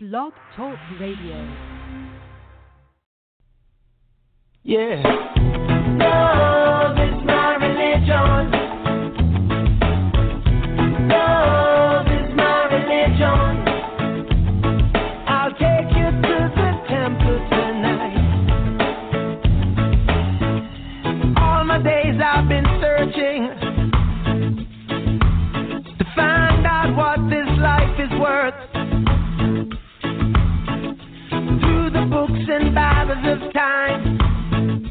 Blog Talk Radio. Yeah. And Bibles of time,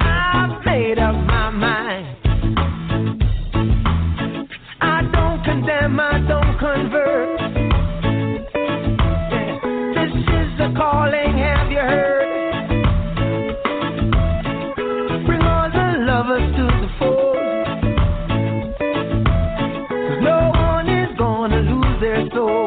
I've made up my mind. I don't condemn, I don't convert. This is the calling, have you heard? Bring all the lovers to the fold, 'cause no one is gonna lose their soul.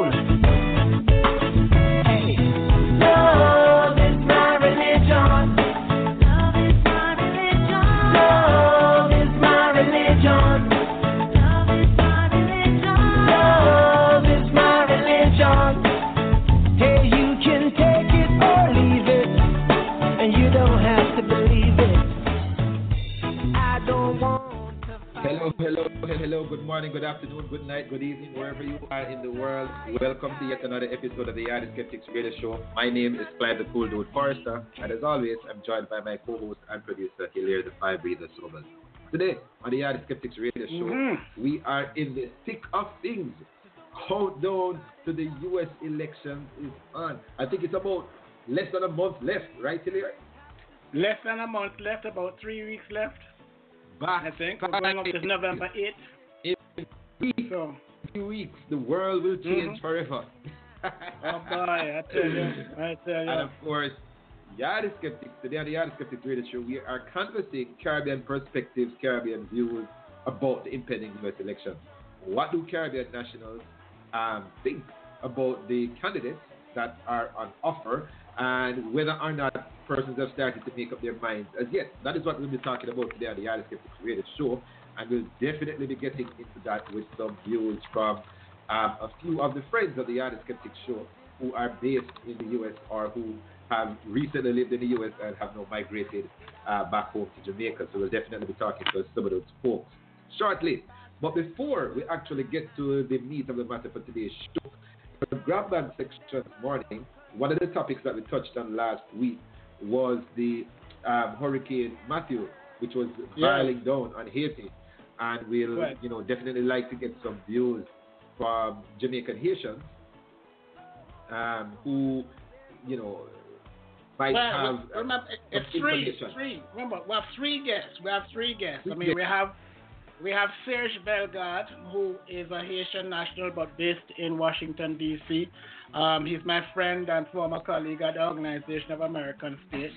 Hello, good morning, good afternoon, good night, good evening, wherever you are in the world. Welcome to yet another episode of the Yardie Skeptics Radio Show. My name is Clyde the Cool Dude Forrester, and as always, I'm joined by my co-host and producer, Hilaire the Fire Breather Sobers. Today, on the Yardie Skeptics Radio Show, We are in the thick of things. Countdown to the U.S. election is on. I think it's about less than a month left, right, Hilaire? Less than a month left, about 3 weeks left. I think we're going up to November 8th. In 3 weeks, the world will change forever. I tell you. And of course, Yardie Skeptics. Today on the Yardie Skeptics Radio Show, we are canvassing Caribbean perspectives, Caribbean views about the impending U.S. election. What do Caribbean nationals think about the candidates that are on offer, and whether or not persons have started to make up their minds as yet? That is what we'll be talking about today on the Yardie Skeptics Radio Show, and we'll definitely be getting into that with some views from a few of the friends of the Yardie Skeptics Show who are based in the U.S. or who have recently lived in the U.S. and have now migrated back home to Jamaica. So we'll definitely be talking to some of those folks shortly. But before we actually get to the meat of the matter for today's show, the grab bag section this morning, one of the topics that we touched on last week was the Hurricane Matthew, which was barreling down on Haiti, and we'll definitely like to get some views from Jamaican Haitians who might have it's three. Remember, we have three guests. We have Serge Bellegarde, who is a Haitian national but based in Washington, D.C. He's my friend and former colleague at the Organization of American States.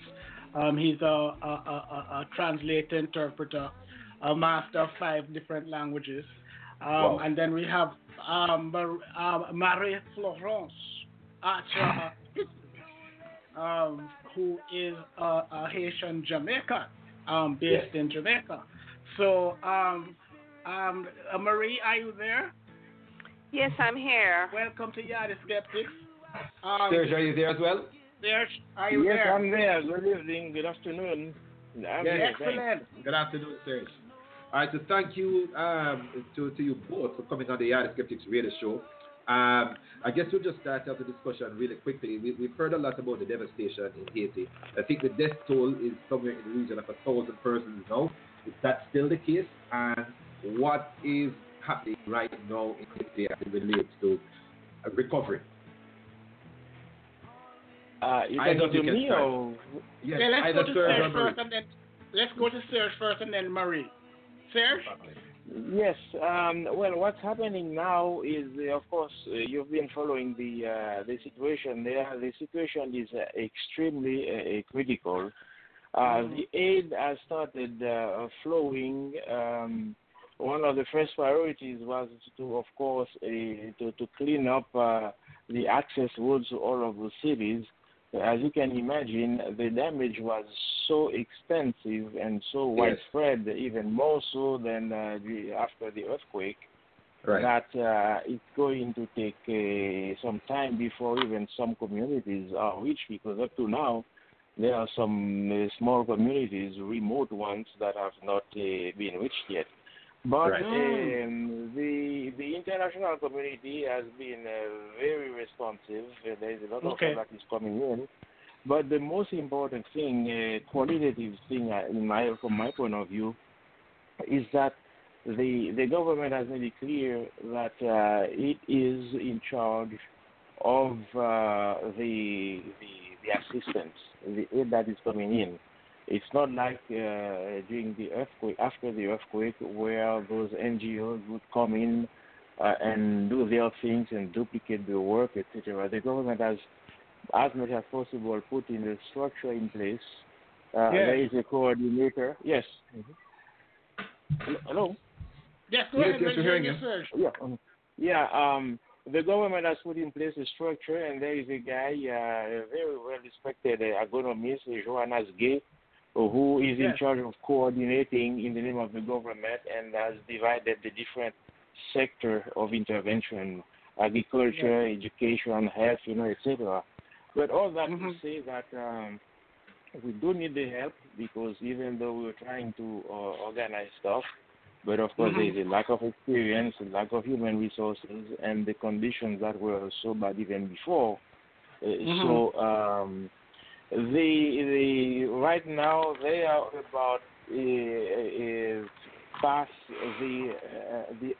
He's a translator, interpreter, a master of 5 different languages. Wow. And then we have Marie Florence, who is a Haitian Jamaican, based in Jamaica. So, Marie, are you there? Yes, I'm here. Welcome to Yardie Skeptics. Serge, are you there as well? Serge, are you there? Yes, I'm there. Good evening. Good afternoon. Excellent. Good afternoon, Serge. All right, so thank you to you both for coming on the Yardie Skeptics Radio Show. I guess we'll just start out the discussion really quickly. We've heard a lot about the devastation in Haiti. I think the death toll is somewhere in the region of 1,000 persons now. Is that still the case? And what is happening right now in Haiti as it relates to recovery? You can go to me or... Yes, yeah, let's go to Serge first and then... Let's go to Serge first and then Marie. Serge? Yes. Well, what's happening now is, of course, you've been following the situation there. The situation is extremely critical. The aid has started flowing. One of the first priorities was to, of course, to clean up the access roads to all of the cities. As you can imagine, the damage was so extensive and so widespread, even more so than after the earthquake, Right. That it's going to take some time before even some communities are reached, because up to now, there are some small communities, remote ones, that have not been reached yet. But the international community has been very responsive. There is a lot of stuff that is coming in. But the most important thing, qualitative thing, from my point of view, is that the government has made it clear that it is in charge of the assistance, the aid that is coming in. It's not like during the earthquake, after the earthquake, where those NGOs would come in and do their things and duplicate their work, etc. The government has, as much as possible, put in the structure in place. There is a coordinator. Yes. Mm-hmm. Hello? Yes, go ahead. Yes, we're hearing you. Yeah. The government has put in place a structure, and there is a guy, a very well-respected agronomist, Johannes Gay, who is in charge of coordinating in the name of the government and has divided the different sector of intervention, agriculture, education, health, etc. But all that to say that we do need the help, because even though we're trying to organize stuff, but of course there is a lack of experience, a lack of human resources, and the conditions that were so bad even before. So right now they are about past the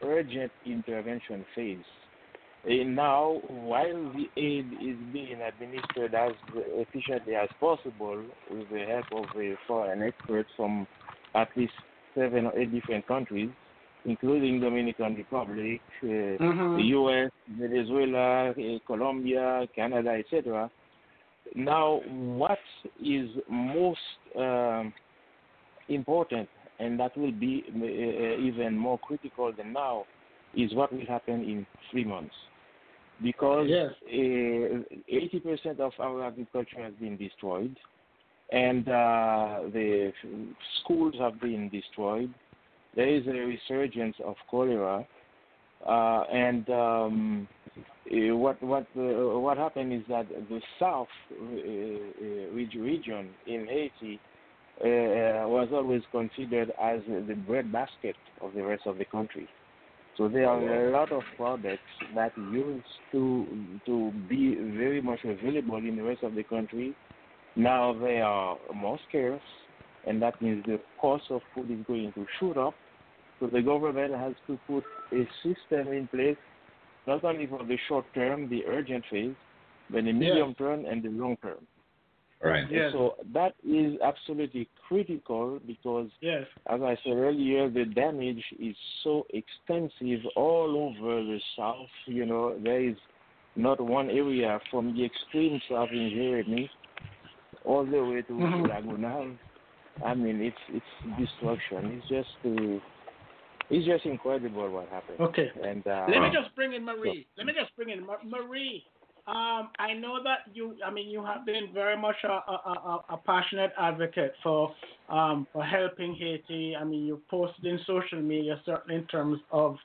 urgent intervention phase. Now, while the aid is being administered as efficiently as possible with the help of foreign experts from at least 7 or 8 different countries, including Dominican Republic, the U.S., Venezuela, Colombia, Canada, etc. Now, what is most important, and that will be even more critical than now, is what will happen in 3 months. Because 80% of our agriculture has been destroyed, and the schools have been destroyed. There is a resurgence of cholera, and what happened is that the south region in Haiti was always considered as the breadbasket of the rest of the country. So there are a lot of products that used to be very much available in the rest of the country. Now they are more scarce, and that means the cost of food is going to shoot up. So the government has to put a system in place, not only for the short term, the urgent phase, but the medium term and the long term. Right. Yes. So that is absolutely critical, because, as I said earlier, the damage is so extensive all over the South. You know, there is not one area, from the extreme South in Jeremy all the way to Laguna. I mean, it's destruction. It's just incredible what happened. Okay. And let me just bring in Marie. So, Marie. I know that you have been very much a passionate advocate for helping Haiti. I mean, you've posted in social media, certainly in terms of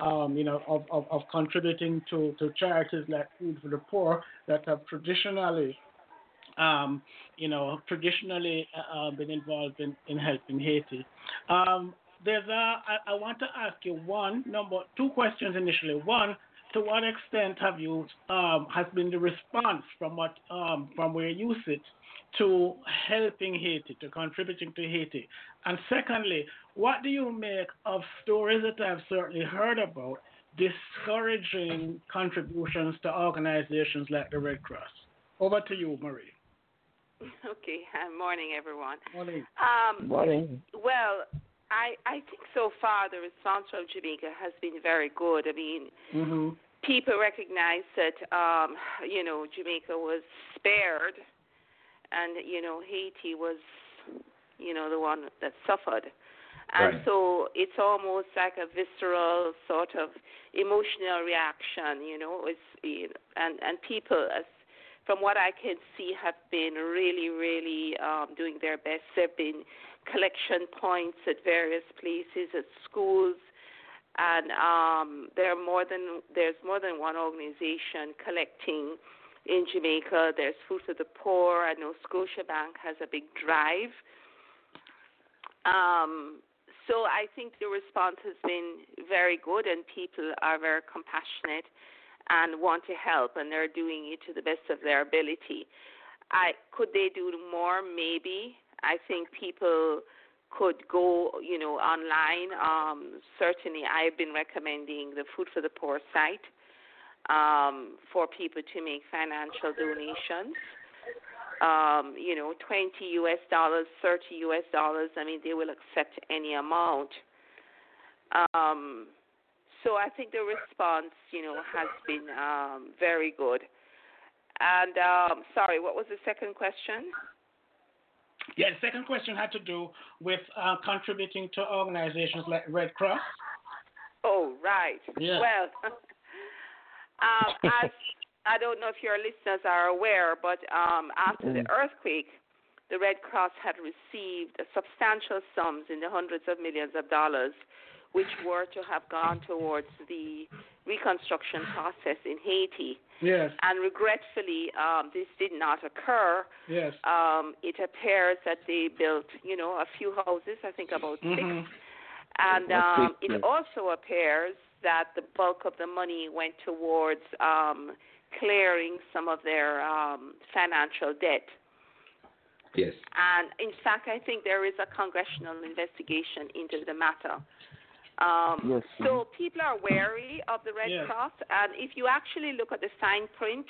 of contributing to charities like Food for the Poor that have traditionally. Been involved in helping Haiti. I want to ask you two questions initially. One, to what extent have you has been the response from where you sit to helping Haiti, to contributing to Haiti? And secondly, what do you make of stories that I've certainly heard about discouraging contributions to organizations like the Red Cross? Over to you, Marie. Okay. Morning, everyone. Morning. Morning. Well, I think so far the response from Jamaica has been very good. I mean, people recognize that, Jamaica was spared and, Haiti was, the one that suffered. And so it's almost like a visceral sort of emotional reaction, and people, from what I can see, have been really, really doing their best. There have been collection points at various places, at schools, And there's more than one organization collecting in Jamaica. There's Food for the Poor. I know Scotiabank has a big drive. So I think the response has been very good, and people are very compassionate and want to help, and they're doing it to the best of their ability. Could they do more? Maybe. I think people could go, online. Certainly, I've been recommending the Food for the Poor site for people to make financial donations. $20, $30. I mean, they will accept any amount. So I think the response, has been very good. And sorry, what was the second question? Yeah, the second question had to do with contributing to organizations like Red Cross. Oh, right. Yeah. Well, I don't know if your listeners are aware, but after the earthquake, the Red Cross had received substantial sums in the hundreds of millions of dollars, which were to have gone towards the reconstruction process in Haiti. Yes. And regretfully, this did not occur. Yes. It appears that they built, a few houses, I think about six. And it also appears that the bulk of the money went towards clearing some of their financial debt. Yes. And, in fact, I think there is a congressional investigation into the matter. Yes. So people are wary of the Red Cross, and if you actually look at the fine print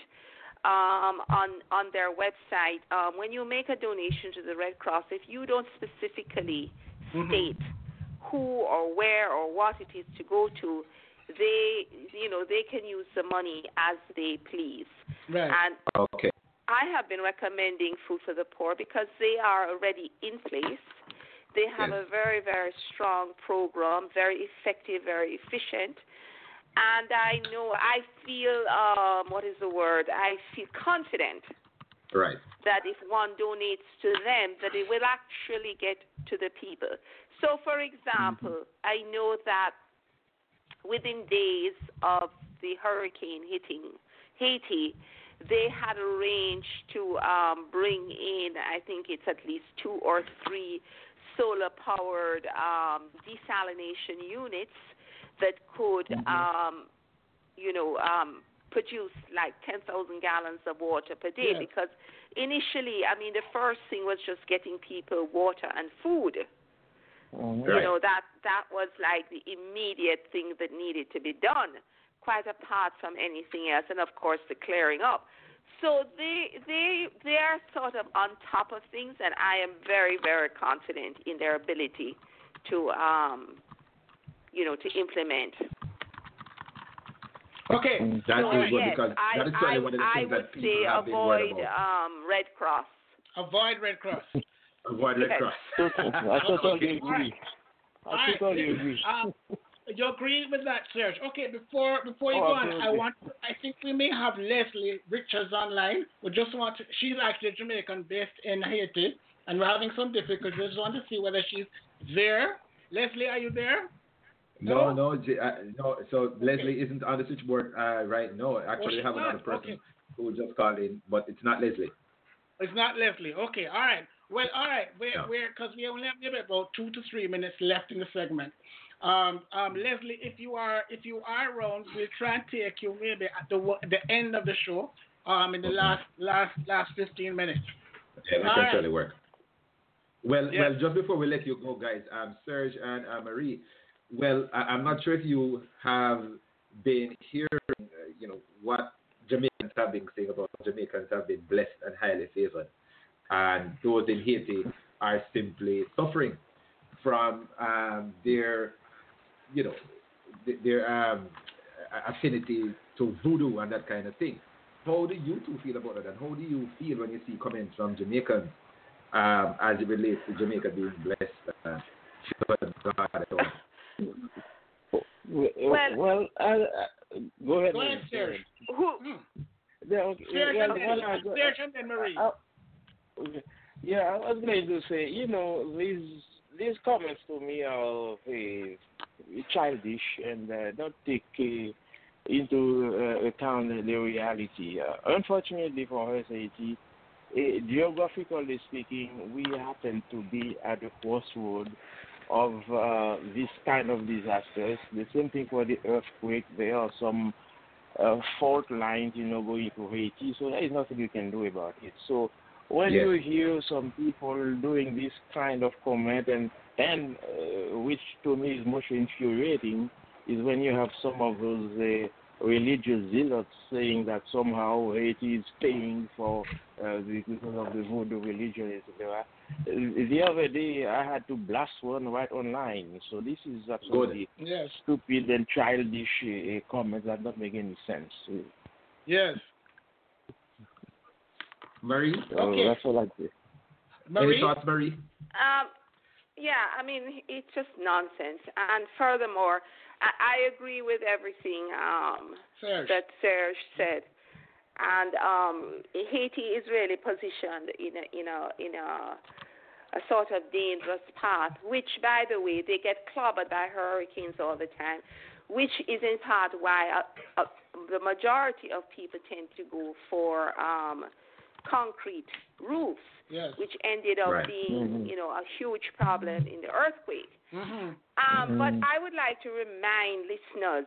on their website, when you make a donation to the Red Cross, if you don't specifically state who or where or what it is to go to, they can use the money as they please. Right. And okay. I have been recommending Food for the Poor because they are already in place. They have a very, very strong program, very effective, very efficient. And I feel confident that if one donates to them, that it will actually get to the people. So, for example, I know that within days of the hurricane hitting Haiti, they had arranged to bring in, I think it's at least 2 or 3 solar-powered desalination units that could, produce like 10,000 gallons of water per day. Yeah. Because initially, I mean, the first thing was just getting people water and food. Mm-hmm. That was like the immediate thing that needed to be done, quite apart from anything else, and, of course, the clearing up. So they are sort of on top of things, and I am very, very confident in their ability to to implement. Okay, that so is yes, because that is certainly one of the things that people have been worried about. I would say Avoid Red Cross. Avoid Red Cross. I totally agree. You agree with that, Serge? Okay, before you go on, I think we may have Leslie Richards online. She's actually Jamaican, based in Haiti, and we're having some difficulties. We just want to see whether she's there. Leslie, are you there? No. So Leslie isn't on the switchboard right now. Actually, we have another person who just called in, but it's not Leslie. It's not Leslie. Okay, all right. Well, all right. Because we only have about 2 to 3 minutes left in the segment. Leslie, if you are around, we'll try and take you maybe at the end of the show, in the last 15 minutes. Yeah, that can certainly work. Well, just before we let you go, guys, Serge and Marie, well, I'm not sure if you have been hearing, what Jamaicans have been saying about Jamaicans have been blessed and highly favored, and those in Haiti are simply suffering from their affinity to voodoo and that kind of thing. How do you two feel about it, and how do you feel when you see comments from Jamaicans as it relates to Jamaica being blessed by God at all? Well, go ahead. Go ahead, Serge. Serge and then Marie. I was going to say, these comments to me are childish and don't take into account the reality. Unfortunately for us, Haiti, geographically speaking, we happen to be at the crossroad of this kind of disasters. The same thing for the earthquake. There are some fault lines, going to Haiti. So there is nothing you can do about it. So when you hear some people doing this kind of comment, and which to me is most infuriating, is when you have some of those religious zealots saying that somehow Haiti is paying for the people of the voodoo religion, etc. The other day, I had to blast one right online. So this is absolutely stupid and childish comments that don't make any sense. Yes. Marie? Okay. That's all I do. Marie? Any thoughts, Marie? It's just nonsense. And furthermore, I agree with everything that Serge said. And Haiti is really positioned in a sort of dangerous path, which, by the way, they get clobbered by hurricanes all the time, which is in part why the majority of people tend to go for concrete roofs, which ended up being, a huge problem in the earthquake. Mm-hmm. But I would like to remind listeners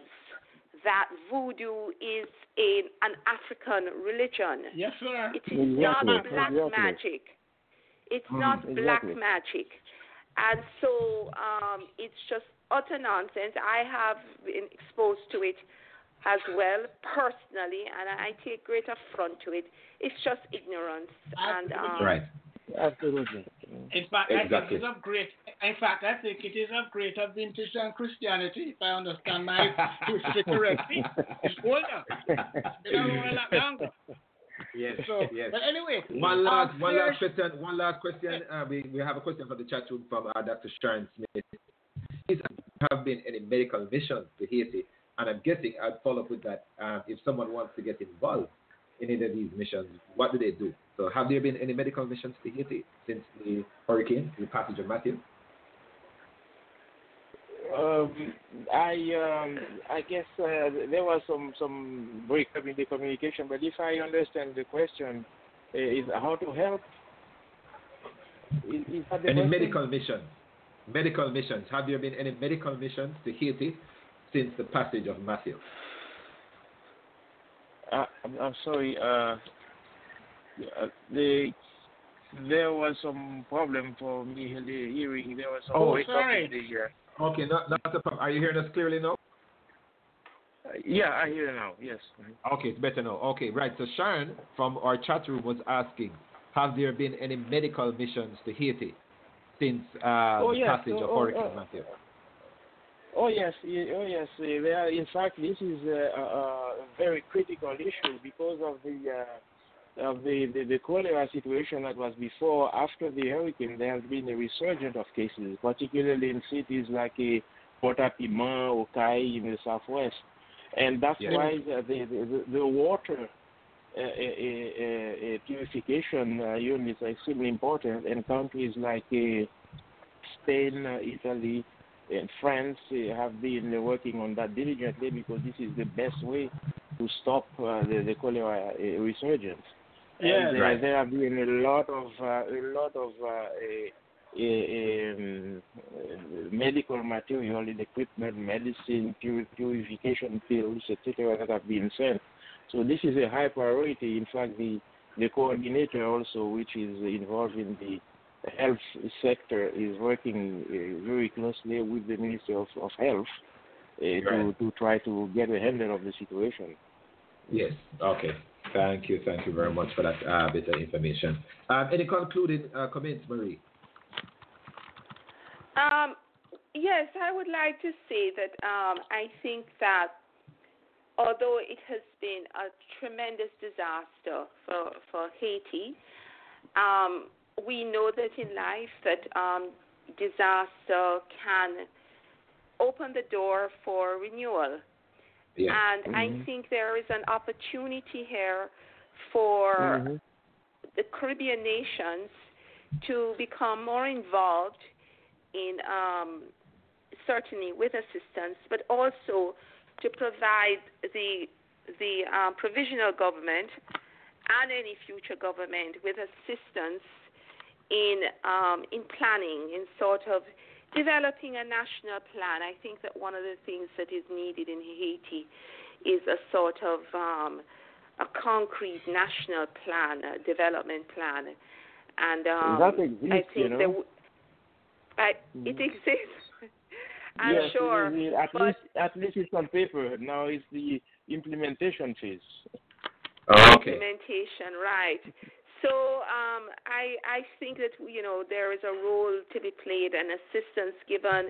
that voodoo is an African religion. Yes, sir. It is not black magic. It's not black magic. And so it's just utter nonsense. I have been exposed to it as well, personally, and I take great affront to it. It's just ignorance. Absolutely. In fact, I think it is of greater vintage than Christianity, if I understand my history correctly. It's older. It's been around that longer. Yes. So, yes. But anyway, one last question. We have a question from the chat room from Dr. Sharon Smith. Is there have been any medical missions to Haiti? And I'm guessing I'd follow up with that. If someone wants to get involved in either of these missions, what do they do? So have there been any medical missions to Haiti since the hurricane, the passage of Matthew? I guess there was some breakup in the communication, but if I understand the question, is how to help? Is that the any question? Medical missions. Have there been any medical missions to Haiti since the passage of Matthew? I'm sorry. There was some problem for me hearing. There was some sorry. Okay, not a problem. Are you hearing us clearly now? Yeah, I hear it now. Yes. Okay, it's better now. Okay, right. So Sharon from our chat room was asking, have there been any medical missions to Haiti since the passage of Hurricane Matthew? Oh yes. In fact, this is a very critical issue because of the cholera situation that was before. After the hurricane, there has been a resurgence of cases, particularly in cities like Port-à-Piment or Chi-Raq in the southwest, and that's why the water purification units are extremely important. And countries like Spain, Italy, and France have been working on that diligently because this is the best way to stop the cholera resurgence. Yeah, and there have been a lot of medical material and equipment, medicine, purification pills, etc., that have been sent. So this is a high priority. In fact, the coordinator also, which is involved in the health sector, is working very closely with the Ministry of Health to try to get a handle of the situation. Yes. Okay. Thank you. Thank you very much for that bit of information. Any concluding comments, Marie? Yes, I would like to say that I think that although it has been a tremendous disaster for Haiti, we know that in life that disaster can open the door for renewal. Yeah. And I think there is an opportunity here for the Caribbean nations to become more involved in certainly with assistance, but also to provide the provisional government and any future government with assistance in planning, in sort of developing a national plan. I think that one of the things that is needed in Haiti is a sort of a concrete national plan, a development plan. And that exists, it exists. I'm yes, sure. At least it's on paper. Now it's the implementation phase. Oh, okay. Implementation, right. So I think that, there is a role to be played and assistance given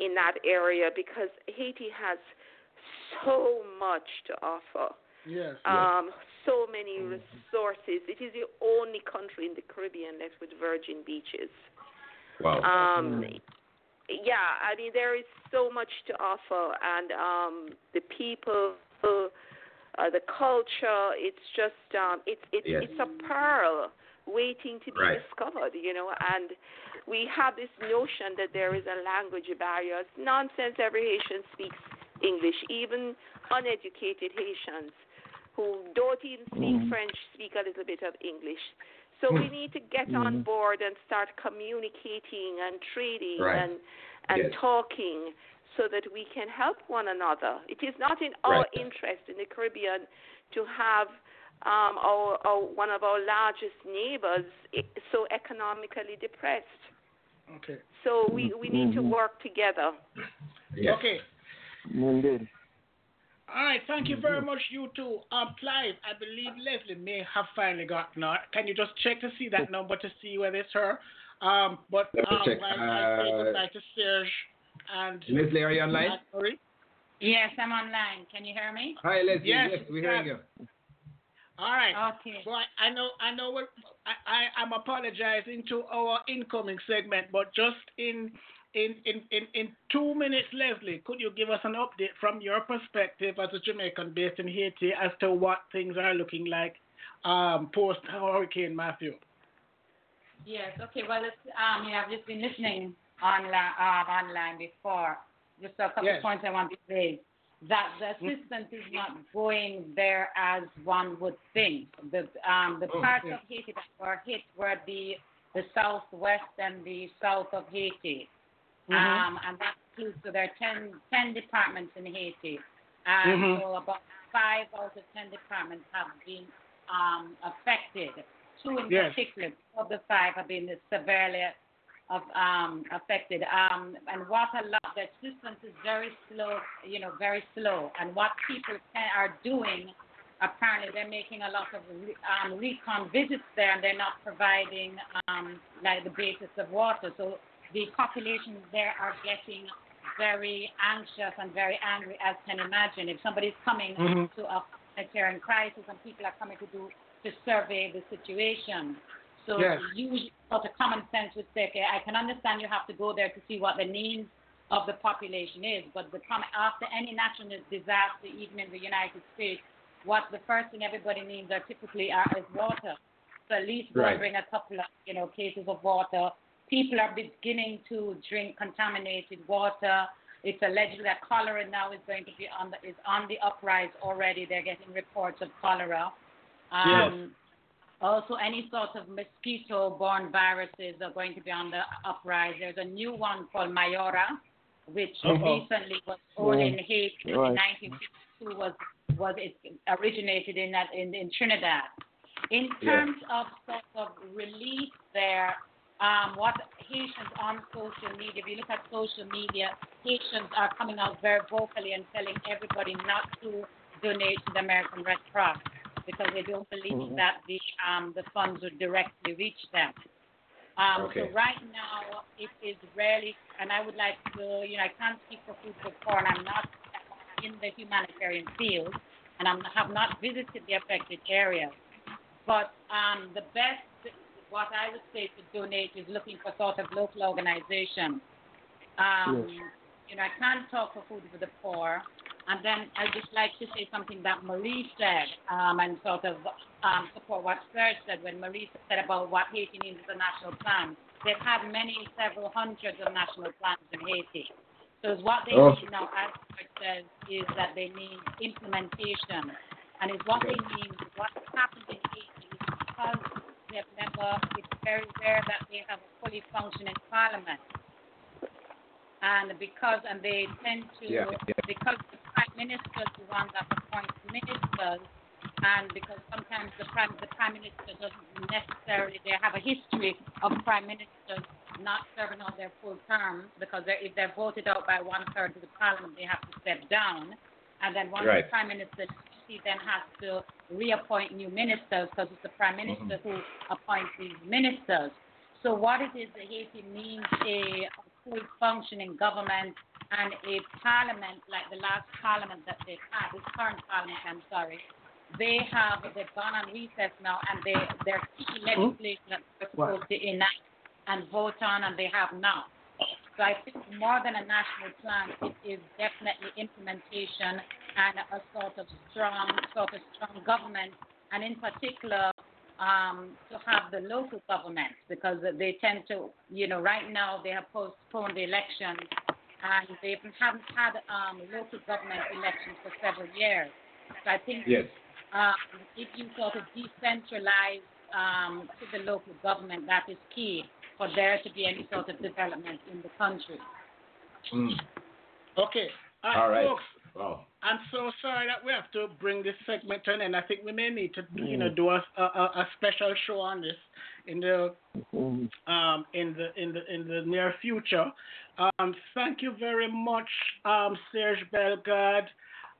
in that area, because Haiti has so much to offer. Yes. So many resources. It is the only country in the Caribbean left with virgin beaches. Wow. There is so much to offer, and the people, the culture, it's just, it's a pearl waiting to be discovered, and we have this notion that there is a language barrier. It's nonsense. Every Haitian speaks English, even uneducated Haitians who don't even speak French speak a little bit of English. So we need to get on board and start communicating and trading and talking so that we can help one another. It is not in our interest in the Caribbean to have one of our largest neighbors so economically depressed. Okay. So we need to work together. Yes. Okay. Indeed. All right, thank you very much, you two. Clive, I believe Leslie may have finally gotten on. Can you just check to see that number to see whether it's her? I say goodbye to Serge and... Leslie, are you online? Yes, I'm online. Can you hear me? Hi, Leslie. Yes, we're hearing you. All right. Okay. Well, I know. I'm apologizing to our incoming segment, but just in 2 minutes, Leslie, could you give us an update from your perspective as a Jamaican based in Haiti as to what things are looking like post Hurricane Matthew? Yes. Okay. Well, I've just been listening online before. Just a couple of points I want to raise. That the assistance is not going there as one would think. The parts of Haiti that were hit were the southwest and the south of Haiti. And that includes, so there are 10 departments in Haiti. So about 5 out of 10 departments have been affected. 2 in particular of the 5 have been severely affected. And what a lot, the assistance is very slow, very slow. And what people are doing, apparently they're making a lot of recon visits there, and they're not providing the basis of water. So the populations there are getting very anxious and very angry, as can imagine. If somebody's coming to a humanitarian crisis and people are coming to survey the situation. So usually sort of common sense would say, okay, I can understand you have to go there to see what the needs of the population is, but after any natural disaster, even in the United States, what the first thing everybody needs is water. So at least bring a couple of cases of water. People are beginning to drink contaminated water. It's alleged that cholera now is going to be on the uprise already. They're getting reports of cholera. Also, any sort of mosquito-borne viruses are going to be on the uprise. There's a new one called Mayora, which recently was born in Haiti. In 1952, it originated in Trinidad. In terms of sort of relief there, what Haitians on social media, if you look at social media, Haitians are coming out very vocally and telling everybody not to donate to the American Red Cross, because they don't believe that the funds would directly reach them. So right now it is rarely, and I would like to, I can't speak for Food for the Poor, and I'm not in the humanitarian field, and I have not visited the affected areas. But the best, what I would say to donate is looking for sort of local organizations. I can't talk for Food for the Poor. And then I'd just like to say something that Marie said, and sort of support what Serge said when Marie said about what Haiti needs is a national plan. They've had several hundreds of national plans in Haiti. So what they need now, as George says, is that they need implementation. And it's what they need, what happened in Haiti, because they've never, it's very rare that they have a fully functioning parliament. And because, and they tend to, because the prime minister is the one that appoints ministers, and because sometimes the prime minister doesn't necessarily, they have a history of prime ministers not serving out their full term, because if they're voted out by 1/3 of the parliament, they have to step down. And then once the prime minister, she then has to reappoint new ministers, because it's the prime minister who appoints these ministers. So what it is that Haiti means a full functioning government and a parliament, like the last parliament that they had, this current parliament, they've gone on recess now, and their key legislation that they're supposed to enact and vote on, and they have now. So I think more than a national plan, it is definitely implementation and a sort of strong government, and in particular to have the local government, because they tend to, right now they have postponed the election, and they haven't had local government elections for several years. So I think if you sort of decentralize to the local government, that is key for there to be any sort of development in the country. Okay. All right. Folks, I'm so sorry that we have to bring this segment to an end. I think we may need to, do a special show on this in the near future. Thank you very much, Serge Bellegarde.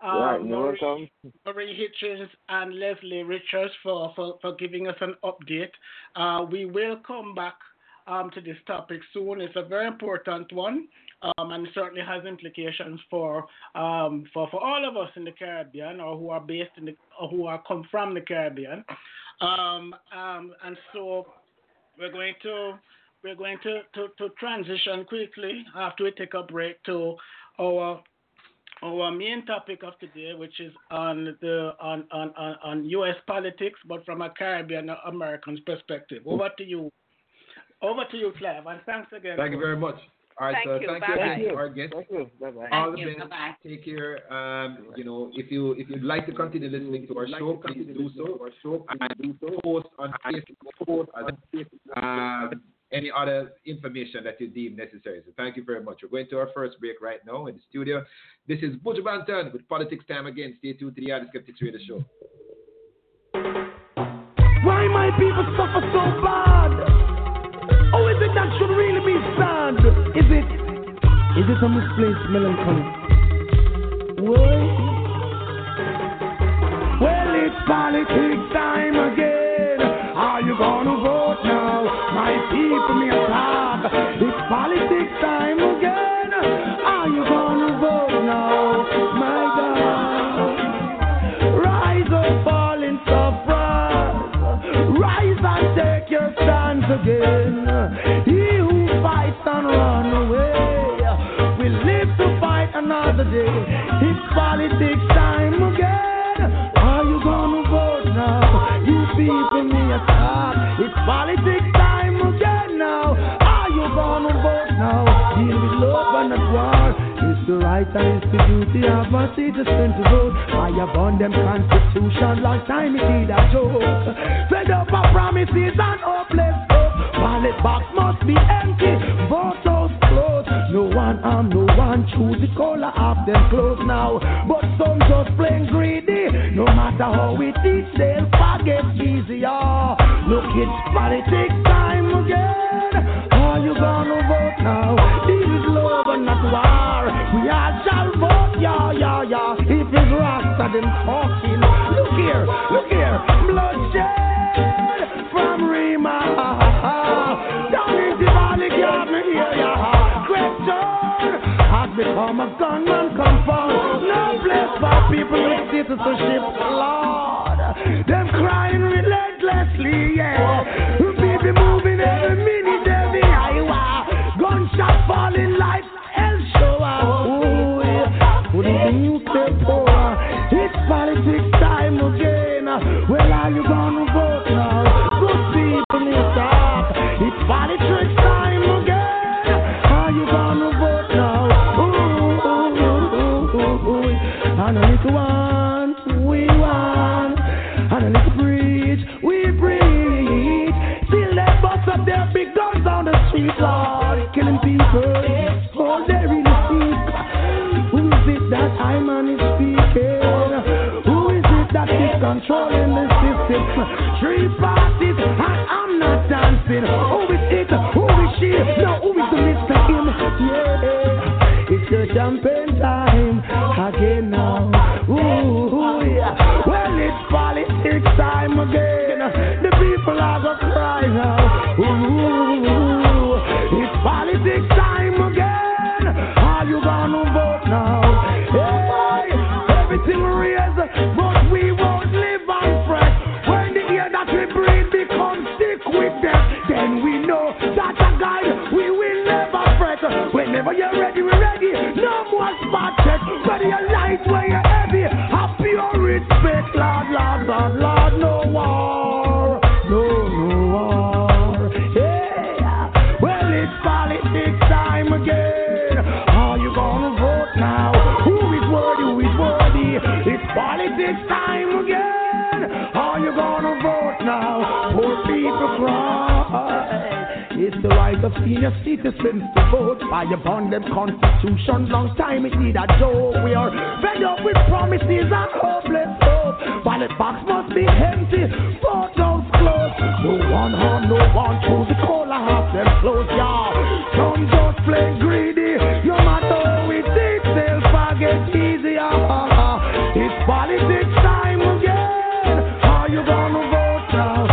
Marie Hitchens and Leslie Richards for giving us an update. We will come back to this topic soon. It's a very important one, and certainly has implications for all of us in the Caribbean, or who are based in come from the Caribbean. And so we're going to transition quickly after we take a break to our main topic of today, which is on U.S. politics, but from a Caribbean American's perspective. Over to you, Clive, and thanks again. Thank you very much. All right, thank you our guests. Thank you. Bye-bye. All the best. Take care. If you'd like to continue listening to our show, please do so. Our show, and post on Facebook any other information that you deem necessary. So thank you very much. We're going to our first break right now in the studio. This is Buju Banton with Politics Time again. Stay tuned to the Yardie Skeptics Radio Show. Why my people suffer so bad? Oh, is it that should really be sad? Is it a misplaced melancholy? Well, it's politics time again. Are you gonna vote now? My people, me a tab. It's politics time again. Are you gonna vote now? My God. Rise up, fall in suffering. Rise and take your stance again. He who fights and runs away will live to fight another day. It's politics time again. Are you gonna vote now? You people, me a tab. It's politics time. Are you gonna vote now? Deal with love and not war. It's the right and it's the duty of a citizen to vote. I have on them constitution, long time it did a joke. Fed up of promises and hopeless hope. Ballot box must be empty, vote house closed. No one arm, no one choose the color of them clothes now. But some just plain greedy. No matter how we teach, they'll forget easier. Look, it's politics time again. Are you gonna vote now? This is love and not war. We all shall vote, yeah. If it's Rasta, them talking. Look here, bloodshed from Rima. Down in the valley, got me here, yeah. Question has become a gunman compound. Now blessed by people with citizenship, Lord. Them crying relentlessly, yeah. People moving every minute. Gunshots falling like hell shower. Put in the newspaper. It's politics time again. Well, are you gonna vote now? Good people, it's politics time. preach, we preach. Still they bust up their big guns on the street, Lord, killing people. All they really speak. Who is it that I man is speaking? Who is it that is controlling the system? Three parties, and I'm not dancing. Who is it? Who is she? No, who is the Mr. Him? Yeah, it's your champagne time again now. Ooh, yeah. Well, it's politics time again. The people are gonna cry now. Ooh, it's politics time again. Are you gonna vote now? Hey, everything rears, but we won't live on fresh. When the air that we breathe becomes sick with death, then we know that a guide we will never fret. Whenever you're ready, we're ready. No more spot check. Whether you're light, where you're heavy, have pure respect. Lord, Lord, Lord, Lord, no war, no, no war. Yeah, well, it's politics time again. Are you gonna vote now? Who is worthy? Who is worthy? It's politics time again. Are you gonna vote now? Poor people cry. It's the right of senior citizens to vote. By upon them constitution, long time it need a joke. We are fed up with promises and hopeless hope. Ballot box must be empty, vote doors closed. No one harm, no one chose the cola, half them close, y'all. Some just plain greedy, no matter how we think they'll forget easier. It's politics time again. Are you gonna vote now?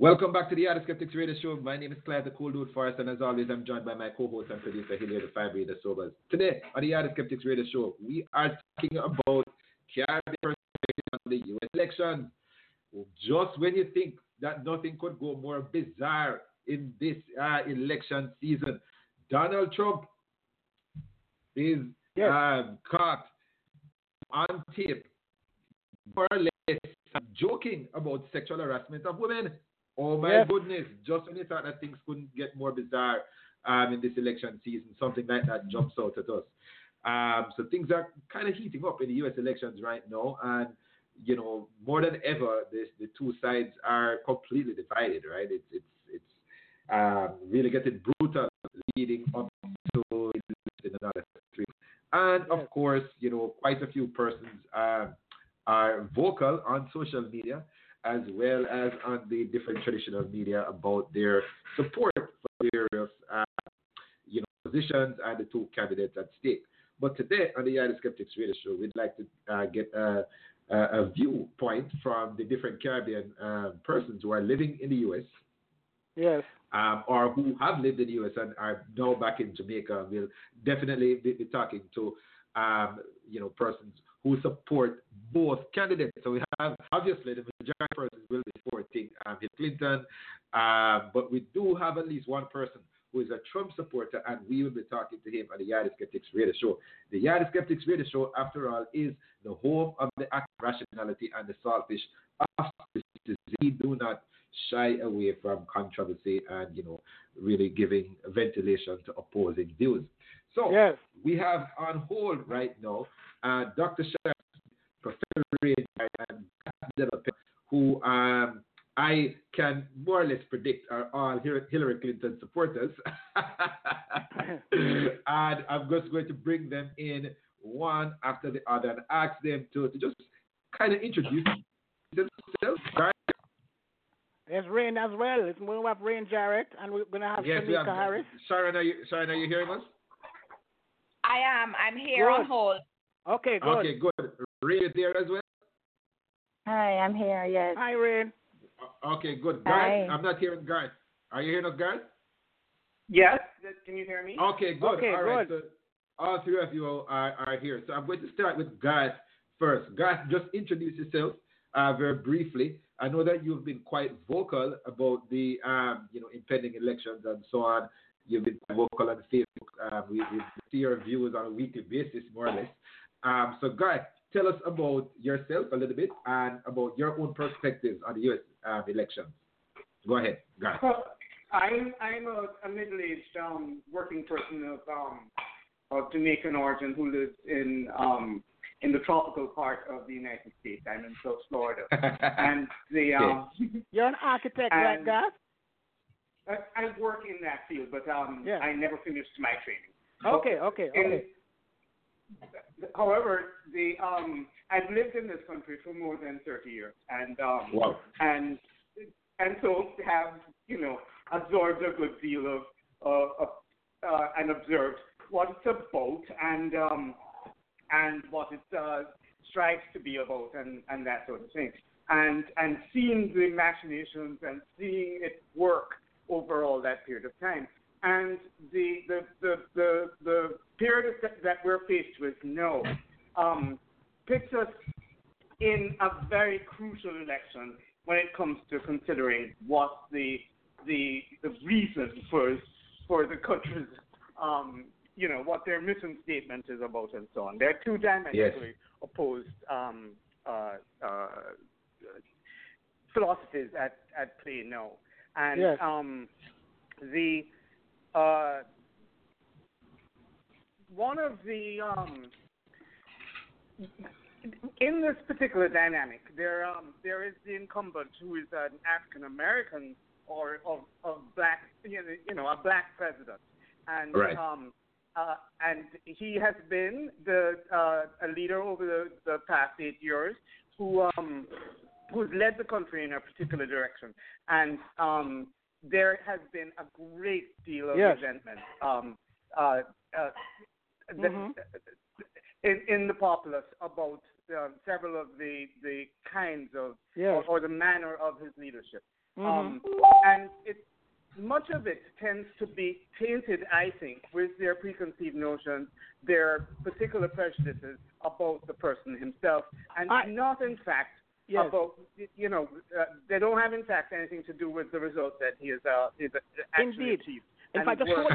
Welcome back to the Yardie Skeptics Radio Show. My name is Clyde the Cool Dude Forrester, and as always, I'm joined by my co-host and producer, Hilaire the Fire Breather Sobers. Today, on the Yardie Skeptics Radio Show, we are talking about Caribbean perspective on the U.S. election. Just when you think that nothing could go more bizarre in this election season, Donald Trump is caught on tape, more or less, joking about sexual harassment of women. Oh my goodness, just when you thought that things couldn't get more bizarre in this election season, something like that jumps out at us. So things are kind of heating up in the U.S. elections right now. And, you know, more than ever, the two sides are completely divided, right? It's really getting brutal leading up to another country. And, of course, you know, quite a few persons are vocal on social media, as well as on the different traditional media about their support for various positions and the two candidates at stake. But today on the Yardie Skeptics Radio Show, we'd like to get a viewpoint from the different Caribbean persons who are living in the U.S. Yes. Or who have lived in the U.S. and are now back in Jamaica. We'll definitely be talking to persons who support both candidates. So we have, obviously, the majority of persons will be supporting Hillary Clinton, but we do have at least one person who is a Trump supporter, and we will be talking to him on the Yardie Skeptics Radio Show. The Yardie Skeptics Radio Show, after all, is the home of the act of rationality and the saltfish of the disease. Do not shy away from controversy and, really giving ventilation to opposing views. So we have on hold right now Dr. Sharon, Professor Rain Jarrett, and Garth Delapena, who I can more or less predict are all Hillary Clinton supporters. And I'm just going to bring them in one after the other and ask them to just kind of introduce themselves. There's Rain as well. We're going to have Rain Jarrett, and we're going to have Shaneka Harris. Sharon, are you hearing us? I am. I'm here on hold. Okay, good. Okay, good. Rain is there as well? Hi, I'm here, yes. Hi, Rain. Okay, good. Garth, I'm not hearing Garth. Are you hearing us, Garth? Yes. Can you hear me? Okay, good. Okay, all right. So all three of you are here. So I'm going to start with Garth first. Garth, just introduce yourself very briefly. I know that you've been quite vocal about the impending elections and so on. You've been vocal on Facebook. We see your views on a weekly basis, more or less. So, Garth, tell us about yourself a little bit and about your own perspectives on the U.S. Elections. Go ahead, Garth. I'm a middle-aged working person of Jamaican origin who lives in the tropical part of the United States. I'm in South Florida, and you're an architect, right, Garth? I work in that field, but I never finished my training. Okay. However, I've lived in this country for more than 30 years, and so have absorbed a good deal of and observed what it's about and what it strives to be about and that sort of thing, and seeing the machinations and seeing it work over all that period of time. And the period that we're faced with now puts us in a very crucial election when it comes to considering what the reason for the country's what their mission statement is about and so on. They're two diametrically opposed philosophies at play now, and one of the in this particular dynamic, there is the incumbent who is an African American or of black, a black president, and and he has been a leader over the past 8 years who's led the country in a particular direction, and there has been a great deal of resentment in the populace about several of the kinds of or the manner of his leadership. And much of it tends to be tainted, I think, with their preconceived notions, their particular prejudices about the person himself, and not, in fact, about, they don't have, in fact, anything to do with the results that he is actually achieved. In fact, just hold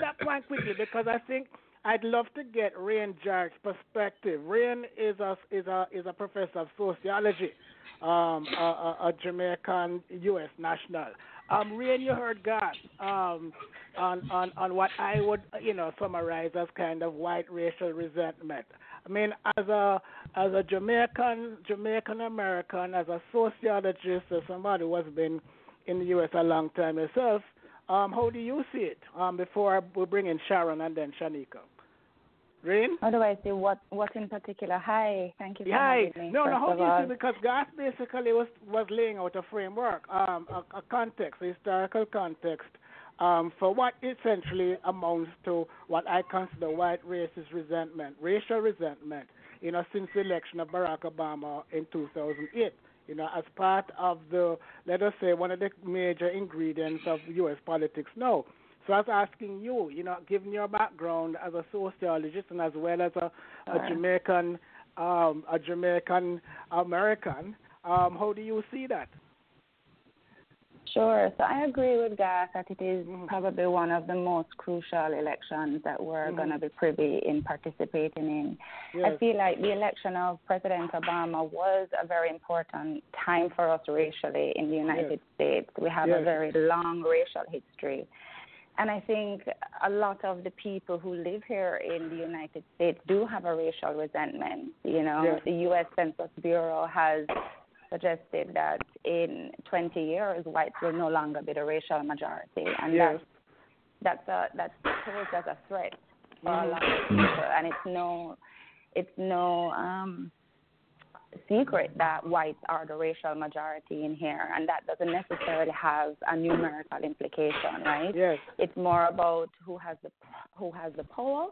that point quickly, because I think I'd love to get Rain Jarrett's perspective. Rain is a professor of sociology, a Jamaican U.S. national. Rain, you heard Garth on what I would summarize as kind of white racial resentment. I mean, as a Jamaican American, as a sociologist, as somebody who has been in the U.S. a long time yourself, how do you see it? Before we bring in Sharon and then Shaneka. Rain? How do I say what in particular? Hi, thank you for having me. No, how do you see, because Garth basically was laying out a framework, a context, a historical context, for what essentially amounts to what I consider white racist resentment, racial resentment, since the election of Barack Obama in 2008. As part of one of the major ingredients of U.S. politics now. So I was asking you, given your background as a sociologist and as well as a Jamaican, Jamaican-American, how do you see that? Sure. So I agree with Garth that it is probably one of the most crucial elections that we're going to be privy in participating in. Yes. I feel like the election of President Obama was a very important time for us racially in the United States. We have a very long racial history. And I think a lot of the people who live here in the United States do have a racial resentment. The U.S. Census Bureau has suggested that in 20 years, whites will no longer be the racial majority. And that's posed as a threat for a lot of people. And it's no secret that whites are the racial majority in here, and that doesn't necessarily have a numerical implication, right? Yes. It's more about who has the power,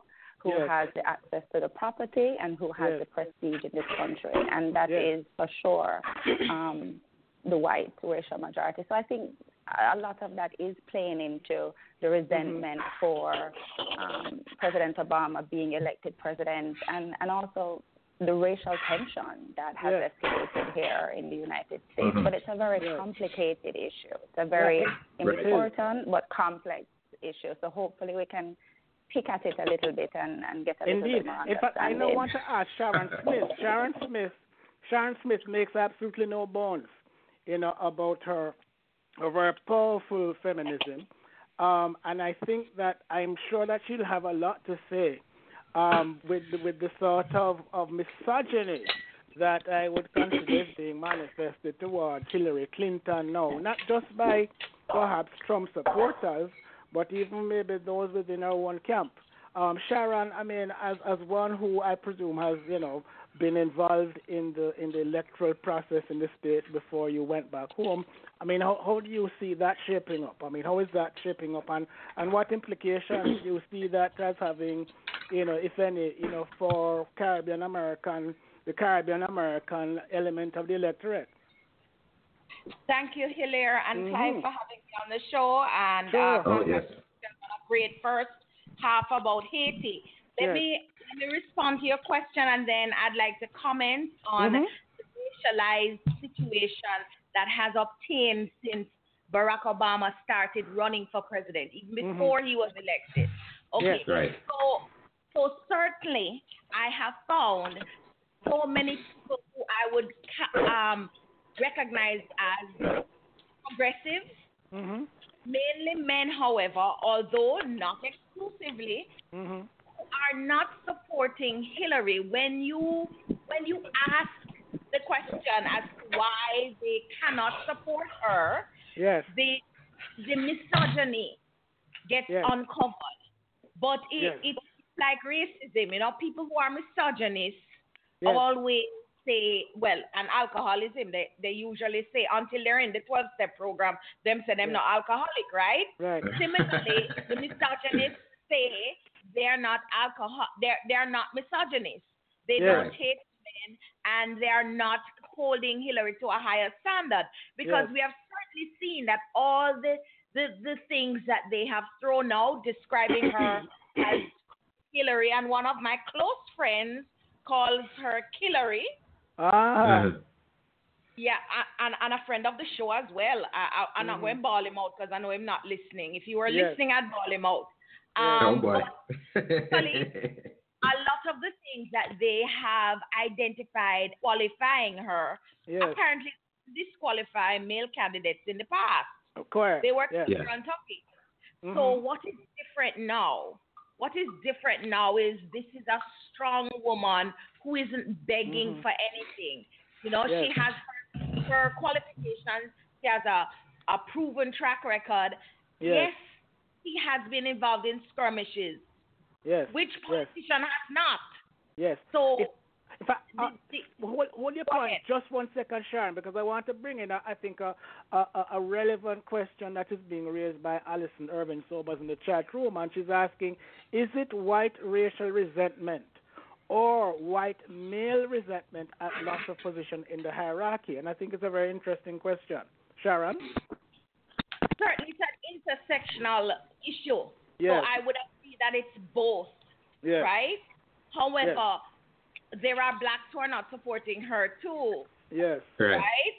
who has the access to the property, and who has the prestige in this country, and that is for sure the white racial majority. So I think a lot of that is playing into the resentment for President Obama being elected president, and also the racial tension that has escalated here in the United States. But it's a very complicated issue. It's a very important but complex issue. So hopefully we can pick at it a little bit and get a little bit more understanding. In fact, I now want to ask Sharon Smith. Sharon Smith makes absolutely no bones, about her of our powerful feminism. And I think that I'm sure that she'll have a lot to say with the sort of misogyny that I would consider being manifested towards Hillary Clinton now, not just by perhaps Trump supporters, but even maybe those within our own camp. Sharon, I mean, as one who I presume has, you know, been involved in the electoral process in the state before you went back home, I mean, how do you see that shaping up? I mean, how is that shaping up, and what implications do you see that as having, you know, if any, you know, for the Caribbean American element of the electorate? Thank you, Hilaire and Clive, for having me on the show, and a great first half about Haiti. Let me respond to your question, and then I'd like to comment on the racialized situation that has obtained since Barack Obama started running for president, even before he was elected. Okay, yes, right. So certainly I have found so many people who I would recognize as progressive, mainly men, however, although not exclusively, are not supporting Hillary. When you ask the question as to why they cannot support her, the misogyny gets uncovered. But it's like racism, you know, people who are misogynists always say, well, and alcoholism, they usually say, until they're in the 12-step program, them say they're not alcoholic, right? Right. Similarly, the misogynists say they're not they're not misogynists. They don't hate men, and they're not holding Hillary to a higher standard, because we have certainly seen that all the things that they have thrown out describing her as Hillary, and one of my close friends calls her Killary. Yeah, and a friend of the show as well. I'm not going to ball him out because I know him not listening. If you were listening, I'd ball him out. Oh boy. A lot of the things that they have identified qualifying her apparently disqualify male candidates in the past. Of course. They were different topics. So what is different now? What is different now is this is a strong woman who isn't begging for anything. You know, she has her qualifications. She has a proven track record. Yes, she has been involved in skirmishes. Yes. Which politician has not? Yes. So, hold your point just one second, Sharon, because I want to bring in, I think, a relevant question that is being raised by Alison Irvin Sobers in the chat room, and she's asking, is it white racial resentment or white male resentment at loss of position in the hierarchy? And I think it's a very interesting question. Sharon? Certainly, it's an intersectional issue. Yes. So I would agree that it's both, right? However, there are blacks who are not supporting her too. Yes. Correct. Right?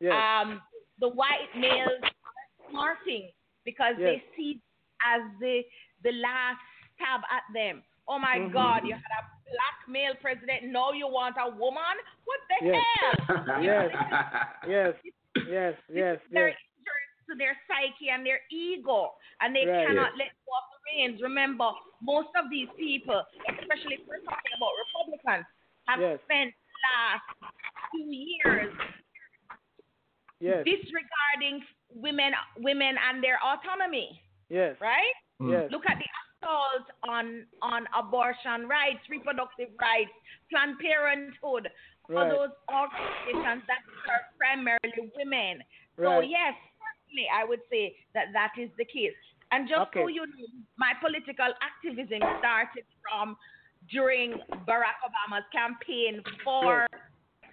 Yes. The white males are smarting because they see as the last stab at them. Oh my God, you had a black male president. No, you want a woman? What the hell? Yes. They're injurious to their psyche and their ego, and they cannot let go of the reins. Remember, most of these people, especially if we're talking about Republicans, have spent the last 2 years disregarding women and their autonomy. Yes. Right? Yes. Look at the assault on abortion rights, reproductive rights, Planned Parenthood, all those organizations that serve primarily women. Right. So yes, certainly I would say that is the case. And just so you know, my political activism started from during Barack Obama's campaign for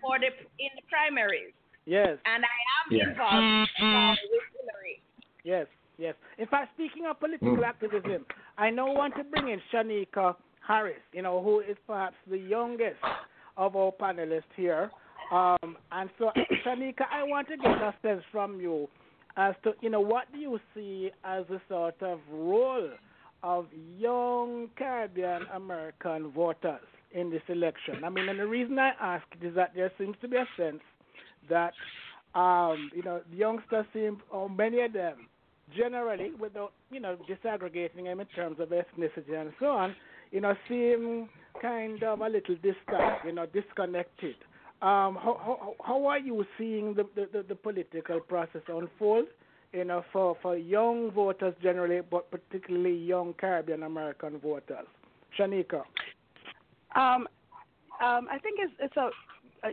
the in the primaries. Yes. And I am involved with Hillary. Yes, yes. In fact, speaking of political activism, I now want to bring in Shaneka Harris, you know, who is perhaps the youngest of our panelists here. And so, Shaneka, I want to get a sense from you as to, you know, what do you see as a sort of role of young Caribbean American voters in this election? I mean, and the reason I ask is that there seems to be a sense that Youngsters seem, or many of them, generally, without, disaggregating them in terms of ethnicity and so on, seem kind of a little distant, disconnected. How are you seeing the political process unfold, for young voters generally, but particularly young Caribbean American voters? Shaneka. I think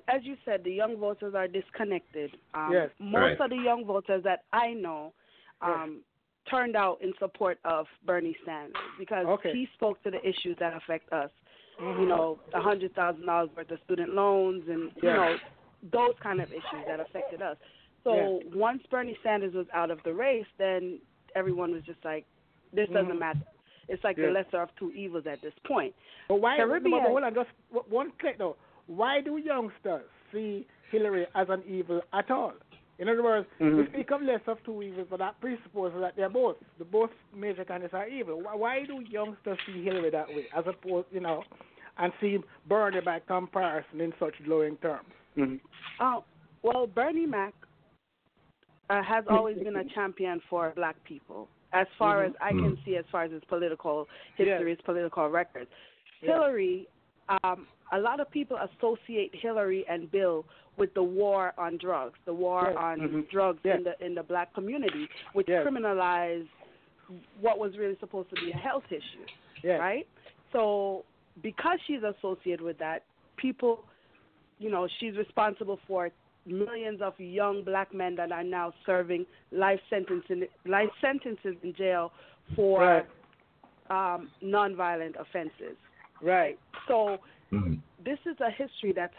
as you said, the young voters are disconnected. Yes. Most right. of the young voters that I know yes. turned out in support of Bernie Sanders because okay. he spoke to the issues that affect us. Mm-hmm. $100,000 worth of student loans and, yes. Those kind of issues that affected us. So yes. once Bernie Sanders was out of the race, then everyone was just like, this mm-hmm. doesn't matter. It's like yes. the lesser of two evils at this point. But why? But hold on, just one click though. Why do youngsters see Hillary as an evil at all? In other words, mm-hmm. we speak of lesser of two evils, but that presupposes that they're both major candidates are evil. Why do youngsters see Hillary that way, as opposed, and see Bernie by comparison in such glowing terms? Mm-hmm. Oh, well, Bernie Mac has always been a champion for black people. As far mm-hmm. as I can see, as far as his political history, yes. his political records. Yes. Hillary, a lot of people associate Hillary and Bill with the war on drugs, the war yes. on mm-hmm. drugs yes. in the black community, which yes. criminalized what was really supposed to be a health issue, yes. right? So because she's associated with that, people, she's responsible for millions of young black men that are now serving life sentences in jail for right. Nonviolent offenses. Right. So mm-hmm. this is a history that's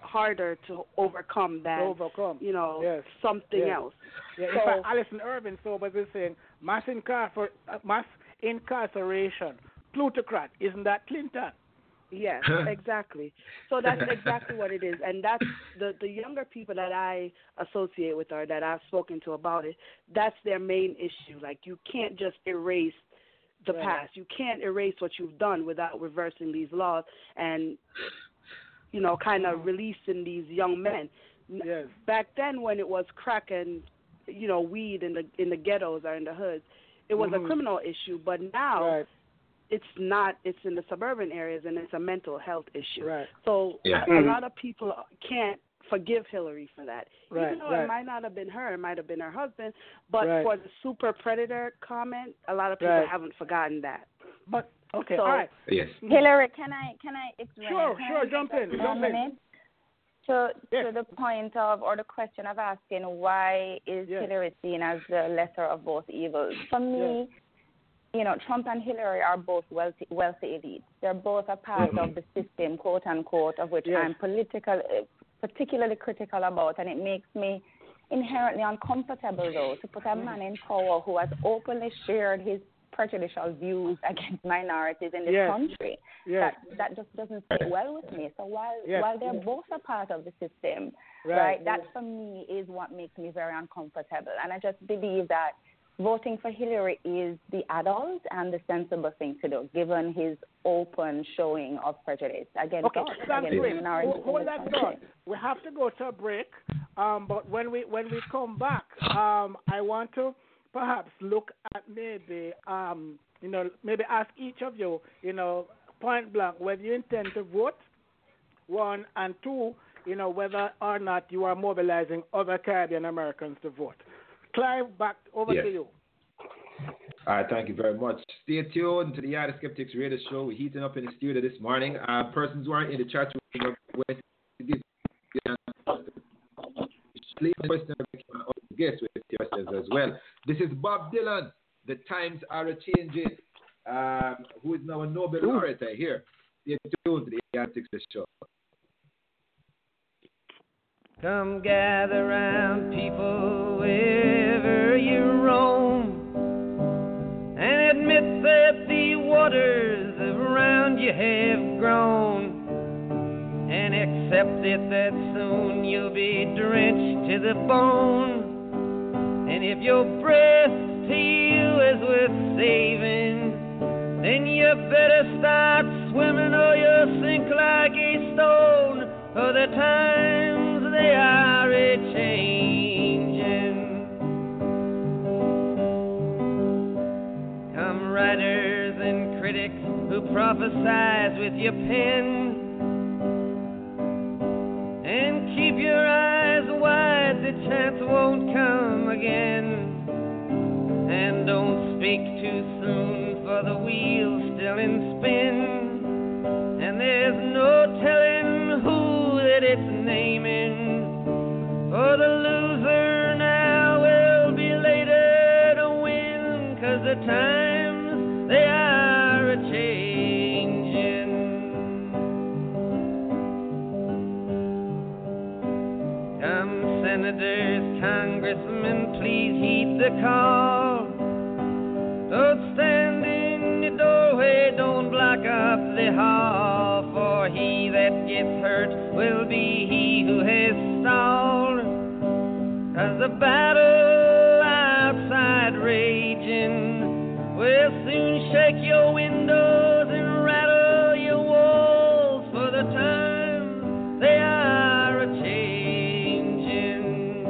harder to overcome than yes. something yes. else. Yeah. So, in fact, Alison Irvin Sobers is saying mass incarceration, plutocrat, isn't that Clinton? Yes, exactly. So that's exactly what it is. And that's the younger people that I associate with or that I've spoken to about it, that's their main issue. Like, you can't just erase the yeah. past. You can't erase what you've done without reversing these laws and, kind of releasing these young men. Yes. Back then when it was crack and, weed in the ghettos or in the hoods, it was mm-hmm. a criminal issue. But now... Right. It's not. It's in the suburban areas, and it's a mental health issue. Right. So yeah. a lot of people can't forgive Hillary for that. Right. Even though right. it might not have been her, it might have been her husband, but right. for the super predator comment, a lot of people right. haven't forgotten that. But okay, so, all right. Yes. Hillary, can I? It's sure, can sure. I jump in. To the point of, or the question of asking, why is yes. Hillary seen as the lesser of both evils? For me. Yes. Trump and Hillary are both wealthy elites. They're both a part mm-hmm. of the system, quote unquote, of which yes. I'm particularly critical about, and it makes me inherently uncomfortable, though, to put a man in power who has openly shared his prejudicial views against minorities in this yes. country. Yes. That just doesn't sit well with me. So while they're both a part of the system, right, that for me is what makes me very uncomfortable, and I just believe that voting for Hillary is the adult and the sensible thing to do, given his open showing of prejudice against okay, hold that thought. We have to go to a break, but when we come back, I want to perhaps look at maybe ask each of you, point blank, whether you intend to vote, one, and two, whether or not you are mobilizing other Caribbean Americans to vote. Clive, back over yes. to you. All right, thank you very much. Stay tuned to the Yardie Skeptics Radio Show. We're heating up in the studio this morning. Persons who are in the chat room, please question guests with questions as well. This is Bob Dylan. The times are a changing. Who is now a Nobel laureate here? Stay tuned to the Yardie Skeptics Show. Come gather round, people, wherever you roam, and admit that the waters around you have grown, and accept it that soon you'll be drenched to the bone. And if your breath to you is worth saving, then you better start swimming or you'll sink like a stone. For the times they are a change. and critics who prophesize with your pen. And keep your eyes wide, the chance won't come again. And don't speak too soon, for the wheel's still in spin. And there's no telling who that it's naming, for the loser the times, they are a-changin'. Come, senators, congressmen, please heed the call. Don't stand in your doorway, don't block up the hall, for he that gets hurt will be he who has stalled. 'Cause the battle outside raging will soon shake your windows and rattle your walls, for the times they are a-changin'.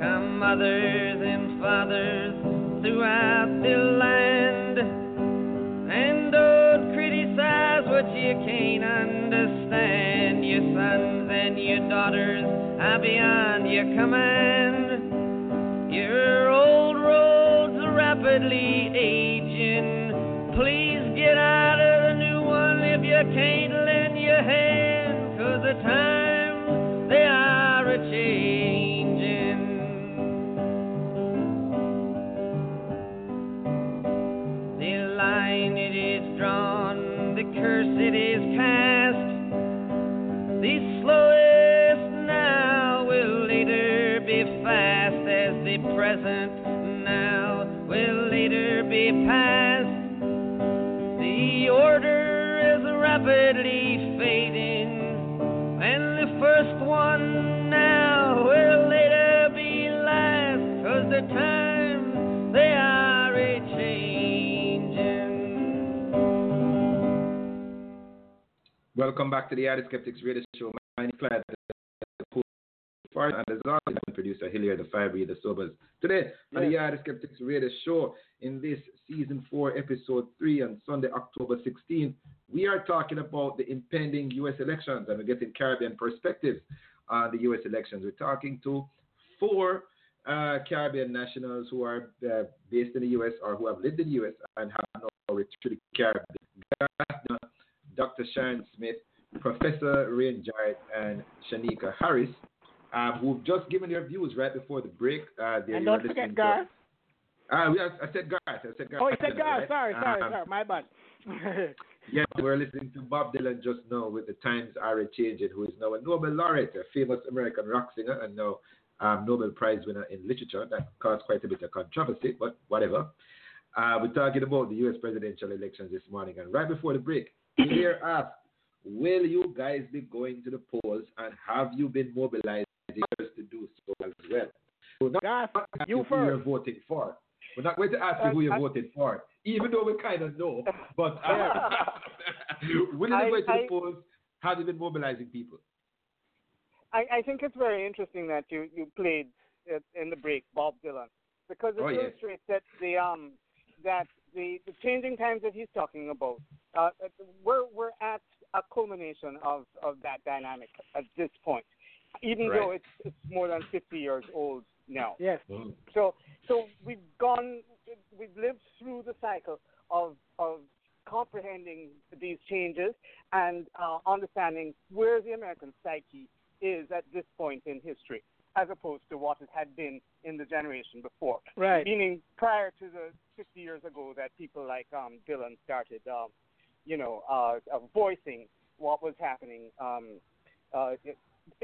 Come mothers and fathers throughout the land, and don't criticize what you can't understand. Your sons and your daughters are beyond your command. Your old road's rapidly aging. Please get out of the new one if you can't lend your hand, 'cause the times they are a-changin'. The line it is drawn, the curse it is cast. The slowest now will later be fast. The present now will later be past. The order is rapidly fading, and the first one now will later be last, 'cause the times they are a-changin'. Welcome back to the Yardie Skeptics Radio Show. My name is Clyde the Cool Dude Forrester, and as always, producer Hilaire the Fire Breather Sobers. Today on the Yardie Skeptics Radio Show, in this season 4, episode 3, on Sunday, October 16th, we are talking about the impending U.S. elections, and we're getting Caribbean perspectives on the U.S. elections. We're talking to four Caribbean nationals who are based in the U.S. or who have lived in the U.S. and have now returned to the Caribbean. Dr. Sharon Smith, Professor Rain Jarrett, and Shaneka Harris, who've just given their views right before the break. And don't forget Garth. I said Garth. Oh, you said Garth. Right? Sorry. My bad. Yeah, we're listening to Bob Dylan just now with The Times Are A-Changin', who is now a Nobel laureate, a famous American rock singer, and now Nobel Prize winner in literature. That caused quite a bit of controversy, but whatever. We're talking about the U.S. presidential elections this morning. And right before the break, Claire asked, will you guys be going to the polls, and have you been mobilized to do so as well? We're not going to ask you who you're voting for. We're not going to ask you who you're voting for, even though we kind of know. But when you go to the polls, how have you been mobilizing people? I think it's very interesting that you played in the break Bob Dylan, because it illustrates that the changing times that he's talking about, we're at a culmination of that dynamic at this point. Even though it's more than 50 years old now. Yes. Mm. So we've lived through the cycle of comprehending these changes and understanding where the American psyche is at this point in history, as opposed to what it had been in the generation before. Right. Meaning prior to the 50 years ago that people like Dylan started, voicing what was happening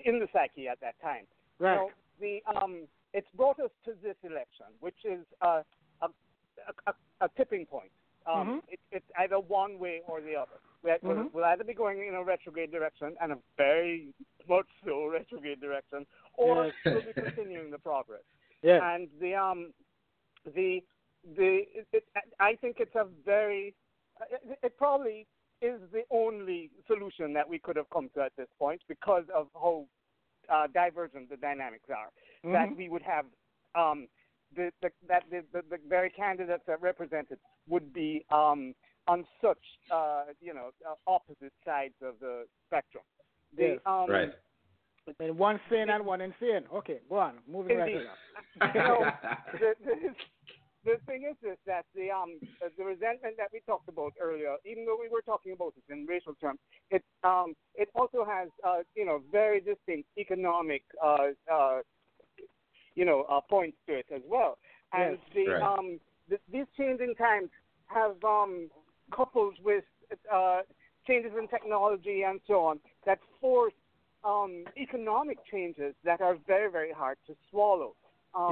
in the psyche at that time. Right. So it's brought us to this election, which is a tipping point. Mm-hmm. It's either one way or the other. We'll either be going in a retrograde direction, and a very much so retrograde direction, or we'll be continuing the progress. Yes. And I think it's a very it probably is the only solution that we could have come to at this point, because of how divergent the dynamics are. Mm-hmm. That we would have the very candidates that represented would be on such opposite sides of the spectrum. Yes. Right. And one sane and one insane. Okay, go on. Moving indeed. Right along. The thing is this, that the resentment that we talked about earlier, even though we were talking about this in racial terms, it also has very distinct economic points to it as well. And yes, the, right. These changing times have coupled with changes in technology and so on that force economic changes that are very, very hard to swallow.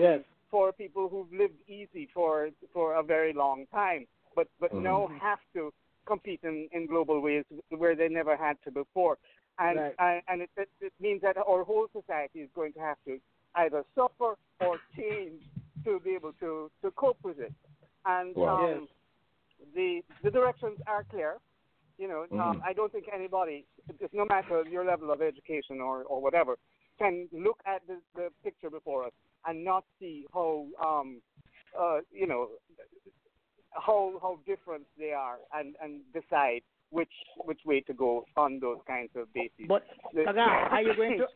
Yes. For people who've lived easy for a very long time, but now have to compete in global ways where they never had to before. And and it means that our whole society is going to have to either suffer or change to be able to cope with it. And the directions are clear. I don't think anybody, no matter your level of education or whatever, can look at the picture before us and not see how different they are, and decide which way to go on those kinds of bases. But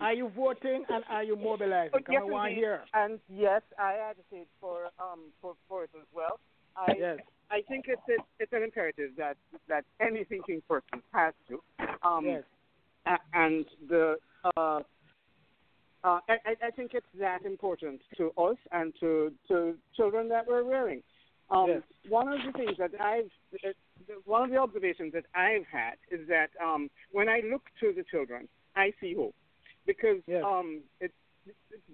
are you voting and are you mobilizing? Yes, and yes, I advocate for it as well. I think it's an imperative that any thinking person has to. And the. I think it's that important to us and to children that we're rearing. One of the observations that I've had is that when I look to the children, I see hope, because